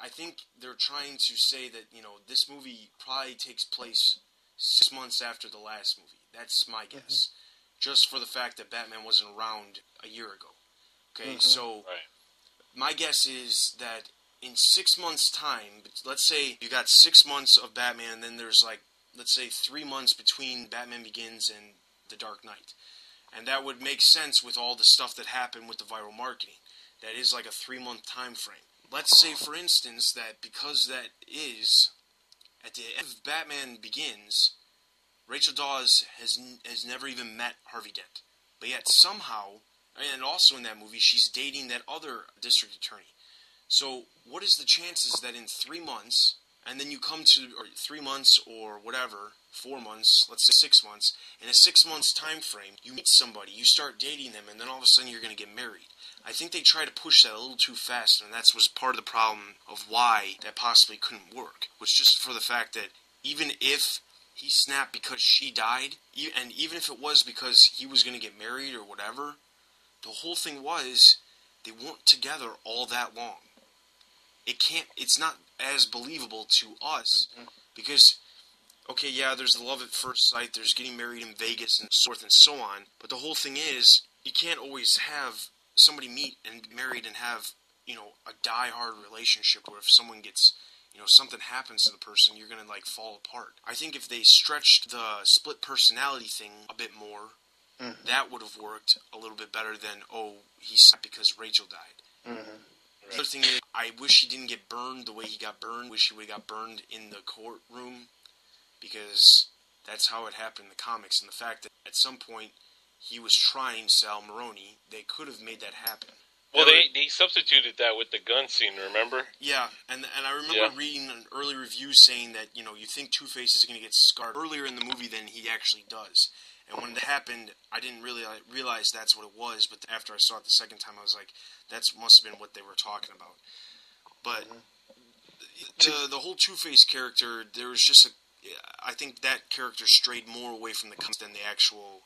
I think they're trying to say that, you know, this movie probably takes place six months after the last movie. That's my guess. Mm-hmm. Just for the fact that Batman wasn't around a year ago. Okay, mm-hmm. so right. My guess is that in six months' time, let's say you got six months of Batman, and then there's like, let's say three months between Batman Begins and The Dark Knight. And that would make sense with all the stuff that happened with the viral marketing. That is like a three-month time frame. Let's say, for instance, that because that is, at the end of Batman Begins, Rachel Dawes has n- has never even met Harvey Dent. But yet somehow, and also in that movie, she's dating that other district attorney. So what is the chances that in three months, and then you come to or three months or whatever, four months, let's say six months, in a six months time frame, you meet somebody, you start dating them, and then all of a sudden you're going to get married. I think they tried to push that a little too fast, and that's was part of the problem of why that possibly couldn't work, was just for the fact that even if he snapped because she died, and even if it was because he was going to get married or whatever, the whole thing was they weren't together all that long. It can't. It's not as believable to us mm-hmm. because, okay, yeah, there's the love at first sight, there's getting married in Vegas and so forth and so on, but the whole thing is you can't always have somebody meet and married and have, you know, a die-hard relationship where if someone gets... you know, something happens to the person, you're going to, like, fall apart. I think if they stretched the split personality thing a bit more, mm-hmm. that would have worked a little bit better than, oh, he's sad because Rachel died. Mm-hmm. Right. The other thing is, I wish he didn't get burned the way he got burned. Wish he would have got burned in the courtroom, because that's how it happened in the comics. And the fact that at some point he was trying Sal Maroni, they could have made that happen. Well, they, they substituted that with the gun scene, remember? Yeah, and and I remember yeah. reading an early review saying that, you know, you think Two-Face is going to get scarred earlier in the movie than he actually does. And when it happened, I didn't really like, realize that's what it was, but after I saw it the second time, I was like, that must have been what they were talking about. But the, the whole Two-Face character, there was just a... I think that character strayed more away from the comics than the actual...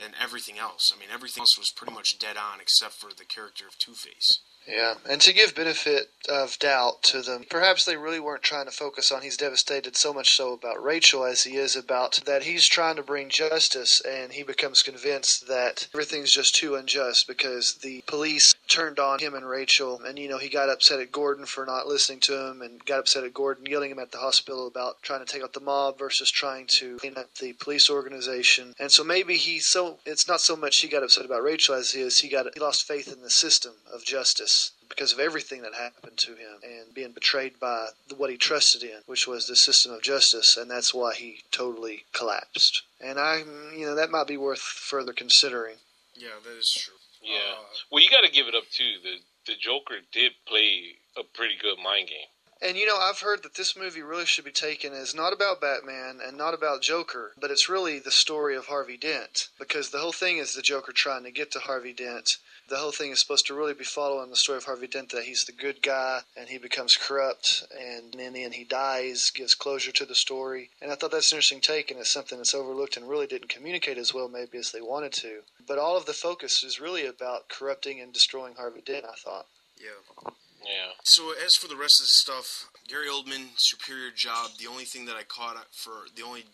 than everything else. I mean, everything else was pretty much dead on except for the character of Two-Face. Yeah, and to give benefit of doubt to them, perhaps they really weren't trying to focus on he's devastated so much so about Rachel as he is about that he's trying to bring justice, and he becomes convinced that everything's just too unjust because the police turned on him and Rachel, and, you know, he got upset at Gordon for not listening to him and got upset at Gordon yelling him at the hospital about trying to take out the mob versus trying to clean up the police organization. And so maybe he so it's not so much he got upset about Rachel as he is he got he lost faith in the system of justice because of everything that happened to him and being betrayed by the, what he trusted in, which was the system of justice, and that's why he totally collapsed. And I, you know, that might be worth further considering. Yeah, that is true. Yeah. Uh, well, you got to give it up, too. The, the Joker did play a pretty good mind game. And, you know, I've heard that this movie really should be taken as not about Batman and not about Joker, but it's really the story of Harvey Dent, because the whole thing is the Joker trying to get to Harvey Dent. The whole thing is supposed to really be following the story of Harvey Dent, that he's the good guy, and he becomes corrupt, and in the end he dies, gives closure to the story. And I thought that's an interesting take, and it's something that's overlooked and really didn't communicate as well maybe as they wanted to. But all of the focus is really about corrupting and destroying Harvey Dent, I thought. Yeah. Yeah. So as for the rest of the stuff, Gary Oldman, superior job. The only thing that I caught for, the only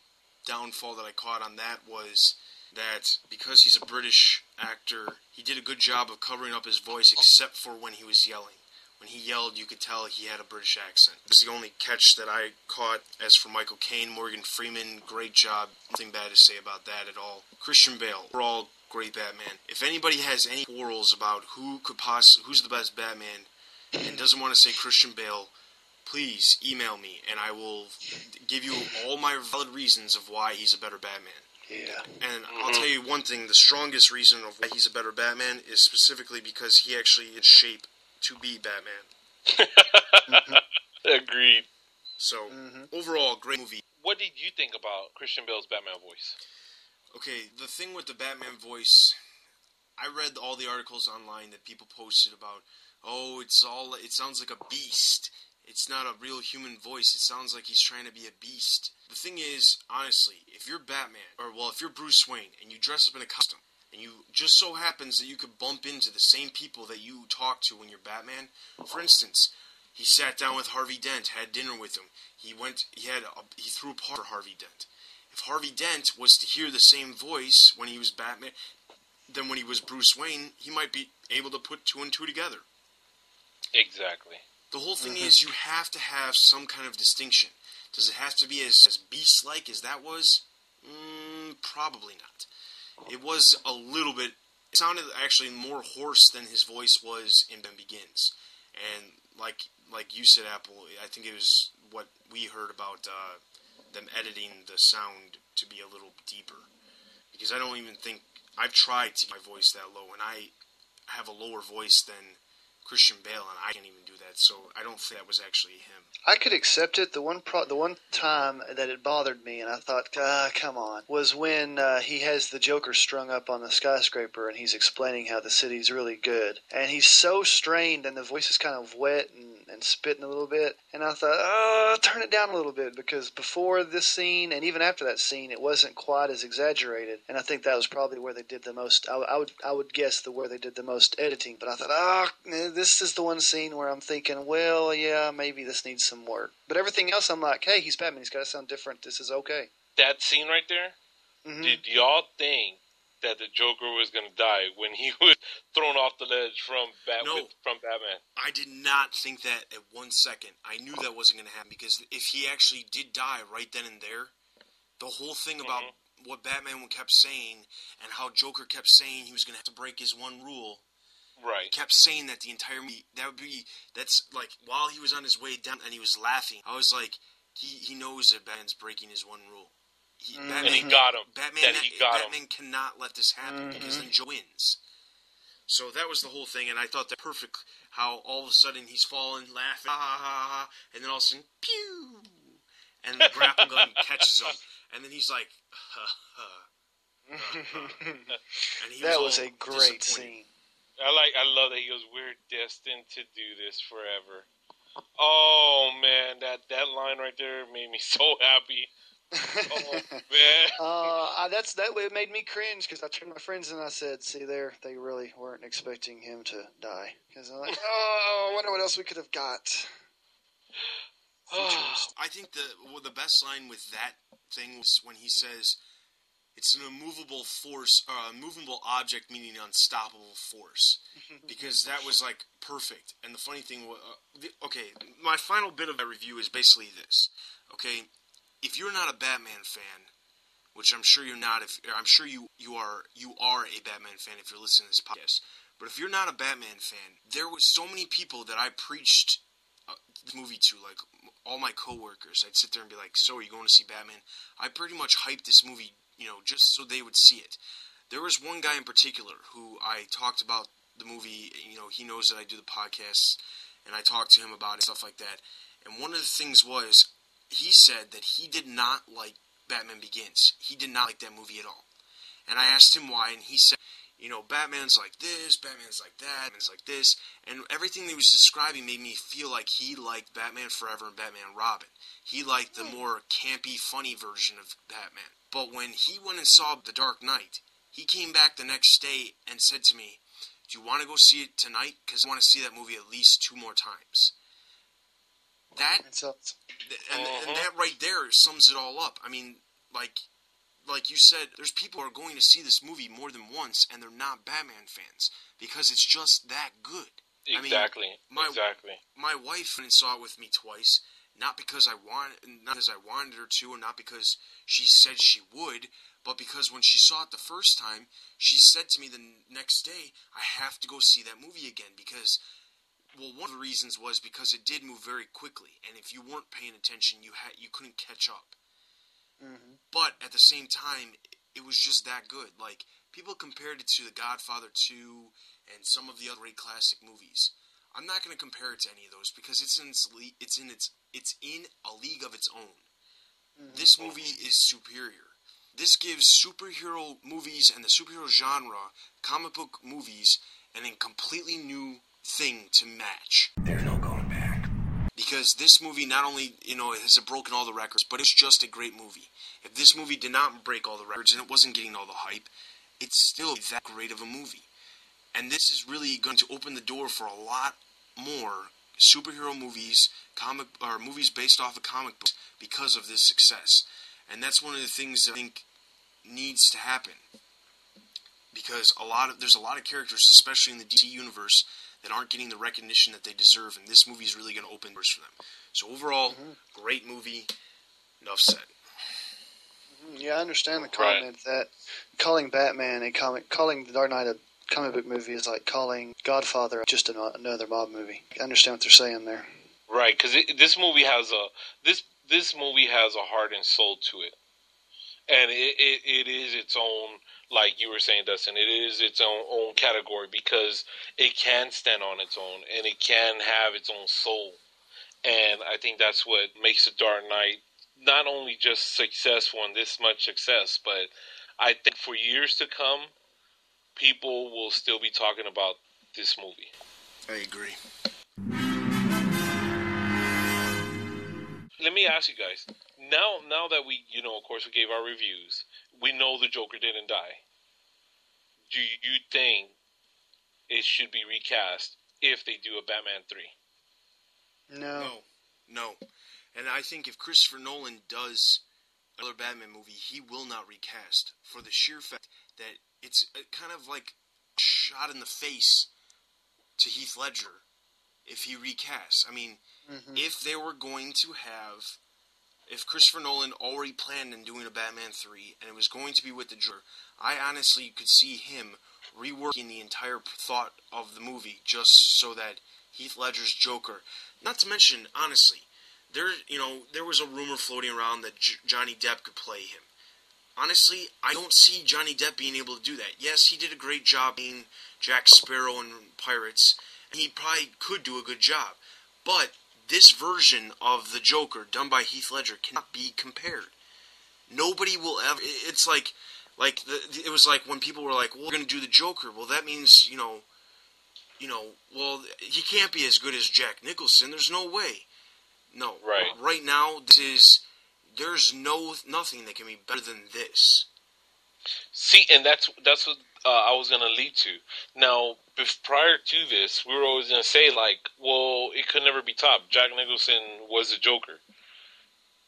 downfall that I caught on that was... that because he's a British actor, he did a good job of covering up his voice except for when he was yelling. When he yelled, you could tell he had a British accent. It was the only catch that I caught. As for Michael Caine, Morgan Freeman, great job. Nothing bad to say about that at all. Christian Bale, overall, great Batman. If anybody has any quarrels about who could poss- who's the best Batman and doesn't want to say Christian Bale, please email me and I will give you all my valid reasons of why he's a better Batman. Yeah. And I'll tell you one thing, the strongest reason of why he's a better Batman is specifically because he actually is shaped to be Batman. mm-hmm. Agreed. So, mm-hmm. overall, great movie. What did you think about Christian Bale's Batman voice? Okay, the thing with the Batman voice, I read all the articles online that people posted about, oh, it's all, it sounds like a beast. It's not a real human voice. It sounds like he's trying to be a beast. The thing is, honestly, if you're Batman, or, well, if you're Bruce Wayne, and you dress up in a costume, and you just so happens that you could bump into the same people that you talk to when you're Batman. For instance, he sat down with Harvey Dent, had dinner with him. He went, he had, a, he threw a party for Harvey Dent. If Harvey Dent was to hear the same voice when he was Batman, then when he was Bruce Wayne, he might be able to put two and two together. Exactly. The whole thing mm-hmm. is you have to have some kind of distinction. Does it have to be as, as beast-like as that was? Mm, probably not. It was a little bit... It sounded actually more hoarse than his voice was in Batman Begins. And like like you said, Apple, I think it was what we heard about uh, them editing the sound to be a little deeper. Because I don't even think... I've tried to get my voice that low, and I have a lower voice than... Christian Bale, and I can't even do that, so I don't think that was actually him. I could accept it. The one pro- the one time that it bothered me, and I thought, ah, come on, was when uh, he has the Joker strung up on the skyscraper, and he's explaining how the city's really good. And he's so strained, and the voice is kind of wet and and spitting a little bit. And I thought, oh, turn it down a little bit, because before this scene and even after that scene, it wasn't quite as exaggerated. And I think that was probably where they did the most. I, I would I would guess the where they did the most editing. But I thought, oh, this is the one scene where I'm thinking, well, yeah, maybe this needs some work. But everything else, I'm like, hey, he's Batman. He's got to sound different. This is okay. That scene right there, mm-hmm. Did y'all think that the Joker was going to die when he was thrown off the ledge from, Bat- no, with, from Batman? I did not think that at one second. I knew that wasn't going to happen, because if he actually did die right then and there, the whole thing about mm-hmm. what Batman kept saying and how Joker kept saying he was going to have to break his one rule, right? He kept saying that the entire movie. That would be, that's like, while he was on his way down and he was laughing, I was like, he, he knows that Batman's breaking his one rule. He, Batman, and he got him. Batman, that he got Batman him. cannot let this happen, mm-hmm. because then Joe wins. So that was the whole thing, and I thought that perfect, how all of a sudden he's falling, laughing, ha ha ha ha, and then all of a sudden, pew! And the grapple gun catches him. And then he's like, ha ha. ha, ha. And he that was, was a great scene. I like. I love that he goes, we're destined to do this forever. Oh, man, that, that line right there made me so happy. Oh, man. Uh, I, that's that way it made me cringe, because I turned to my friends and I said, see there, they really weren't expecting him to die. Because I'm like, oh, I wonder what else we could have got. I think the well, the best line with that thing was when he says, it's an immovable force, uh, immovable object, meaning unstoppable force. Because that was like perfect. And the funny thing was, uh, the, okay, my final bit of my review is basically this. Okay. If you're not a Batman fan, which I'm sure you're not, if I'm sure you, you are you are a Batman fan if you're listening to this podcast, but if you're not a Batman fan, there was so many people that I preached uh, the movie to, like all my coworkers. I'd sit there and be like, "So are you going to see Batman?" I pretty much hyped this movie, you know, just so they would see it. There was one guy in particular who I talked about the movie. You know, he knows that I do the podcast, and I talked to him about it, stuff like that. And one of the things was, he said that he did not like Batman Begins. He did not like that movie at all. And I asked him why, and he said, you know, Batman's like this, Batman's like that, Batman's like this. And everything he was describing made me feel like he liked Batman Forever and Batman Robin. He liked the more campy, funny version of Batman. But when he went and saw The Dark Knight, he came back the next day and said to me, do you want to go see it tonight? Because I want to see that movie at least two more times. That and, and that right there sums it all up. I mean, like like you said, there's people who are going to see this movie more than once, and they're not Batman fans, because it's just that good. Exactly. I mean, my, exactly. My wife went and saw it with me twice, not because I wanted, not because I wanted her to, or not because she said she would, but because when she saw it the first time, she said to me the next day, "I have to go see that movie again," because. Well, one of the reasons was because it did move very quickly, and if you weren't paying attention, you had you couldn't catch up. Mm-hmm. But at the same time, it was just that good. Like, people compared it to The Godfather two and some of the other great classic movies. I'm not going to compare it to any of those because it's in its le- it's in its it's in a league of its own. Mm-hmm. This movie is superior. This gives superhero movies and the superhero genre, comic book movies, and a completely new thing to match. There's no going back. Because this movie not only, you know, has it broken all the records, but it's just a great movie. If this movie did not break all the records and it wasn't getting all the hype, it's still that great of a movie. And this is really going to open the door for a lot more superhero movies, comic or movies based off of comic books because of this success. And that's one of the things that I think needs to happen. Because a lot of there's a lot of characters, especially in the D C universe, that aren't getting the recognition that they deserve, and this movie is really going to open doors for them. So overall, mm-hmm. great movie. Enough said. Yeah, I understand the comment right. that calling Batman a comic, calling The Dark Knight a comic book movie is like calling Godfather just another mob movie. I understand what they're saying there. Right, because this movie has a this this movie has a heart and soul to it, and it it, it is its own. Like you were saying, Dustin, it is its own, own category because it can stand on its own and it can have its own soul. And I think that's what makes The Dark Knight not only just successful and this much success, but I think for years to come, people will still be talking about this movie. I agree. let me ask you guys. Now, now that we, you know, of course, we gave our reviews, we know the Joker didn't die. Do you think it should be recast if they do a Batman three? No. No. No. And I think if Christopher Nolan does another Batman movie, he will not recast, for the sheer fact that it's kind of like a shot in the face to Heath Ledger if he recasts. I mean, mm-hmm. if they were going to have... If Christopher Nolan already planned on doing a Batman three, and it was going to be with the Joker, I honestly could see him reworking the entire thought of the movie just so that Heath Ledger's Joker... Not to mention, honestly... There, you know, there was a rumor floating around that J- Johnny Depp could play him. Honestly, I don't see Johnny Depp being able to do that. Yes, he did a great job being Jack Sparrow in Pirates, and he probably could do a good job. But this version of the Joker done by Heath Ledger cannot be compared. Nobody will ever. It's like, like the, it was like when people were like, "Well, we're going to do the Joker." Well, that means you know, you know, well, he can't be as good as Jack Nicholson. There's no way. No, right. right now, this is, there's no nothing that can be better than this. See, and that's that's what uh, I was going to lead to. Now, prior to this, we were always going to say, like, well, it could never be topped. Jack Nicholson was a Joker.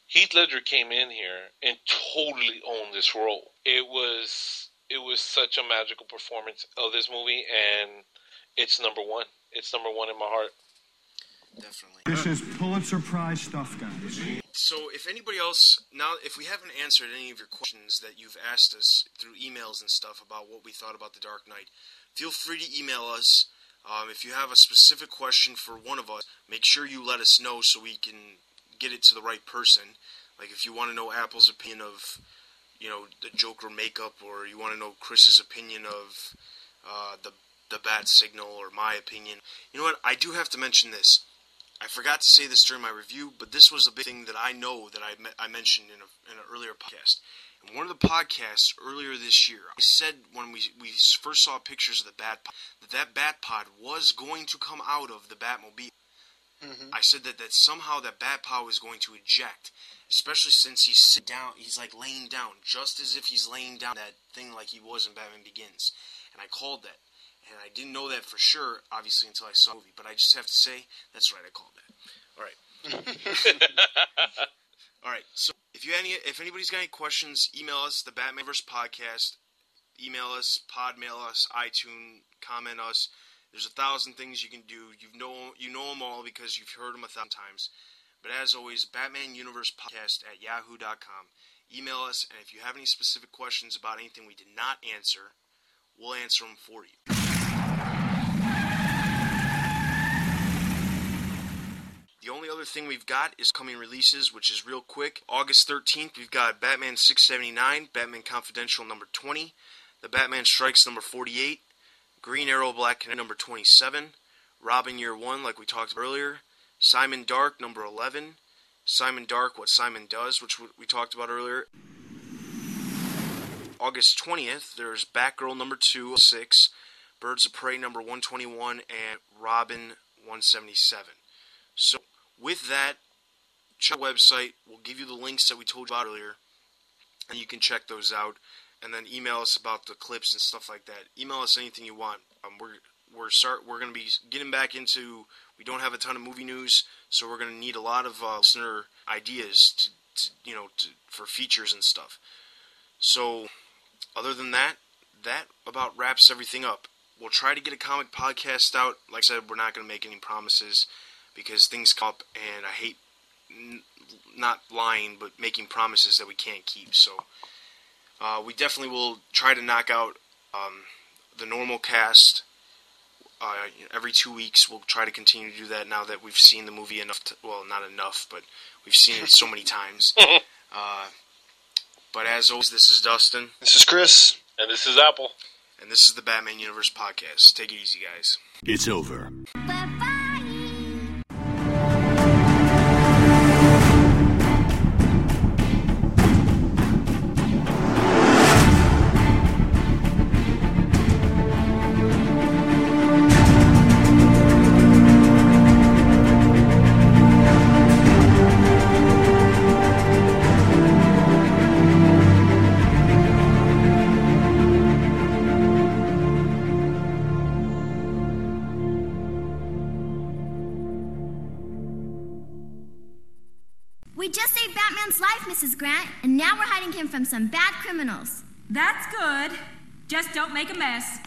Heath Ledger came in here and totally owned this role. It was, it was such a magical performance of this movie, and it's number one. It's number one in my heart. Definitely. This is Pulitzer Prize stuff, guys. So if anybody else, now if we haven't answered any of your questions that you've asked us through emails and stuff about what we thought about The Dark Knight, feel free to email us. Um, if you have a specific question for one of us, make sure you let us know so we can get it to the right person. Like if you want to know Apple's opinion of, you know, the Joker makeup, or you want to know Chris's opinion of uh, the, the bat signal, or my opinion. You know what, I do have to mention this. I forgot to say this during my review, but this was a big thing that I know that I, me- I mentioned in, a, in an earlier podcast. In one of the podcasts earlier this year, I said when we, we first saw pictures of the Batpod, that that Batpod was going to come out of the Batmobile. Mm-hmm. I said that, that somehow that Batpod was going to eject, especially since he's sitting down, he's like laying down, just as if he's laying down that thing like he was in Batman Begins. And I called that. And I didn't know that for sure, obviously, until I saw the movie. But I just have to say, that's right, I called that. All right. All right. So if you any, if anybody's got any questions, email us, the Batmanverse Podcast. Email us, Podmail us, iTunes, comment us. There's a thousand things you can do. You know, you know them all because you've heard them a thousand times. But as always, BatmanUniversePodcast at yahoo dot com. Email us, and if you have any specific questions about anything we did not answer, we'll answer them for you. The only other thing we've got is coming releases, which is real quick. August thirteenth, we've got Batman six seventy-nine, Batman Confidential number twenty, The Batman Strikes number forty-eight, Green Arrow Black Canary number twenty-seven, Robin Year One, like we talked about earlier, Simon Dark number eleven, Simon Dark, What Simon Does, which we talked about earlier. August twentieth, there's Batgirl number two oh six, Birds of Prey number one twenty-one, and Robin one seventy-seven. So, with that, check our website. We'll give you the links that we told you about earlier, and you can check those out. And then email us about the clips and stuff like that. Email us anything you want. Um, we're we're start we're going to be getting back into. We don't have a ton of movie news, so we're going to need a lot of uh, listener ideas to, to you know to, for features and stuff. So, other than that, that about wraps everything up. We'll try to get a comic podcast out. Like I said, we're not going to make any promises, because things come up, and I hate n- not lying, but making promises that we can't keep. So uh, we definitely will try to knock out um, the normal cast uh, every two weeks. We'll try to continue to do that now that we've seen the movie enough. To, well, not enough, but we've seen it so many times. Uh, but as always, this is Dustin. This is Chris. And this is Apple. And this is the Batman Universe Podcast. Take it easy, guys. It's over. Missus Grant, and now we're hiding him from some bad criminals. That's good. Just don't make a mess.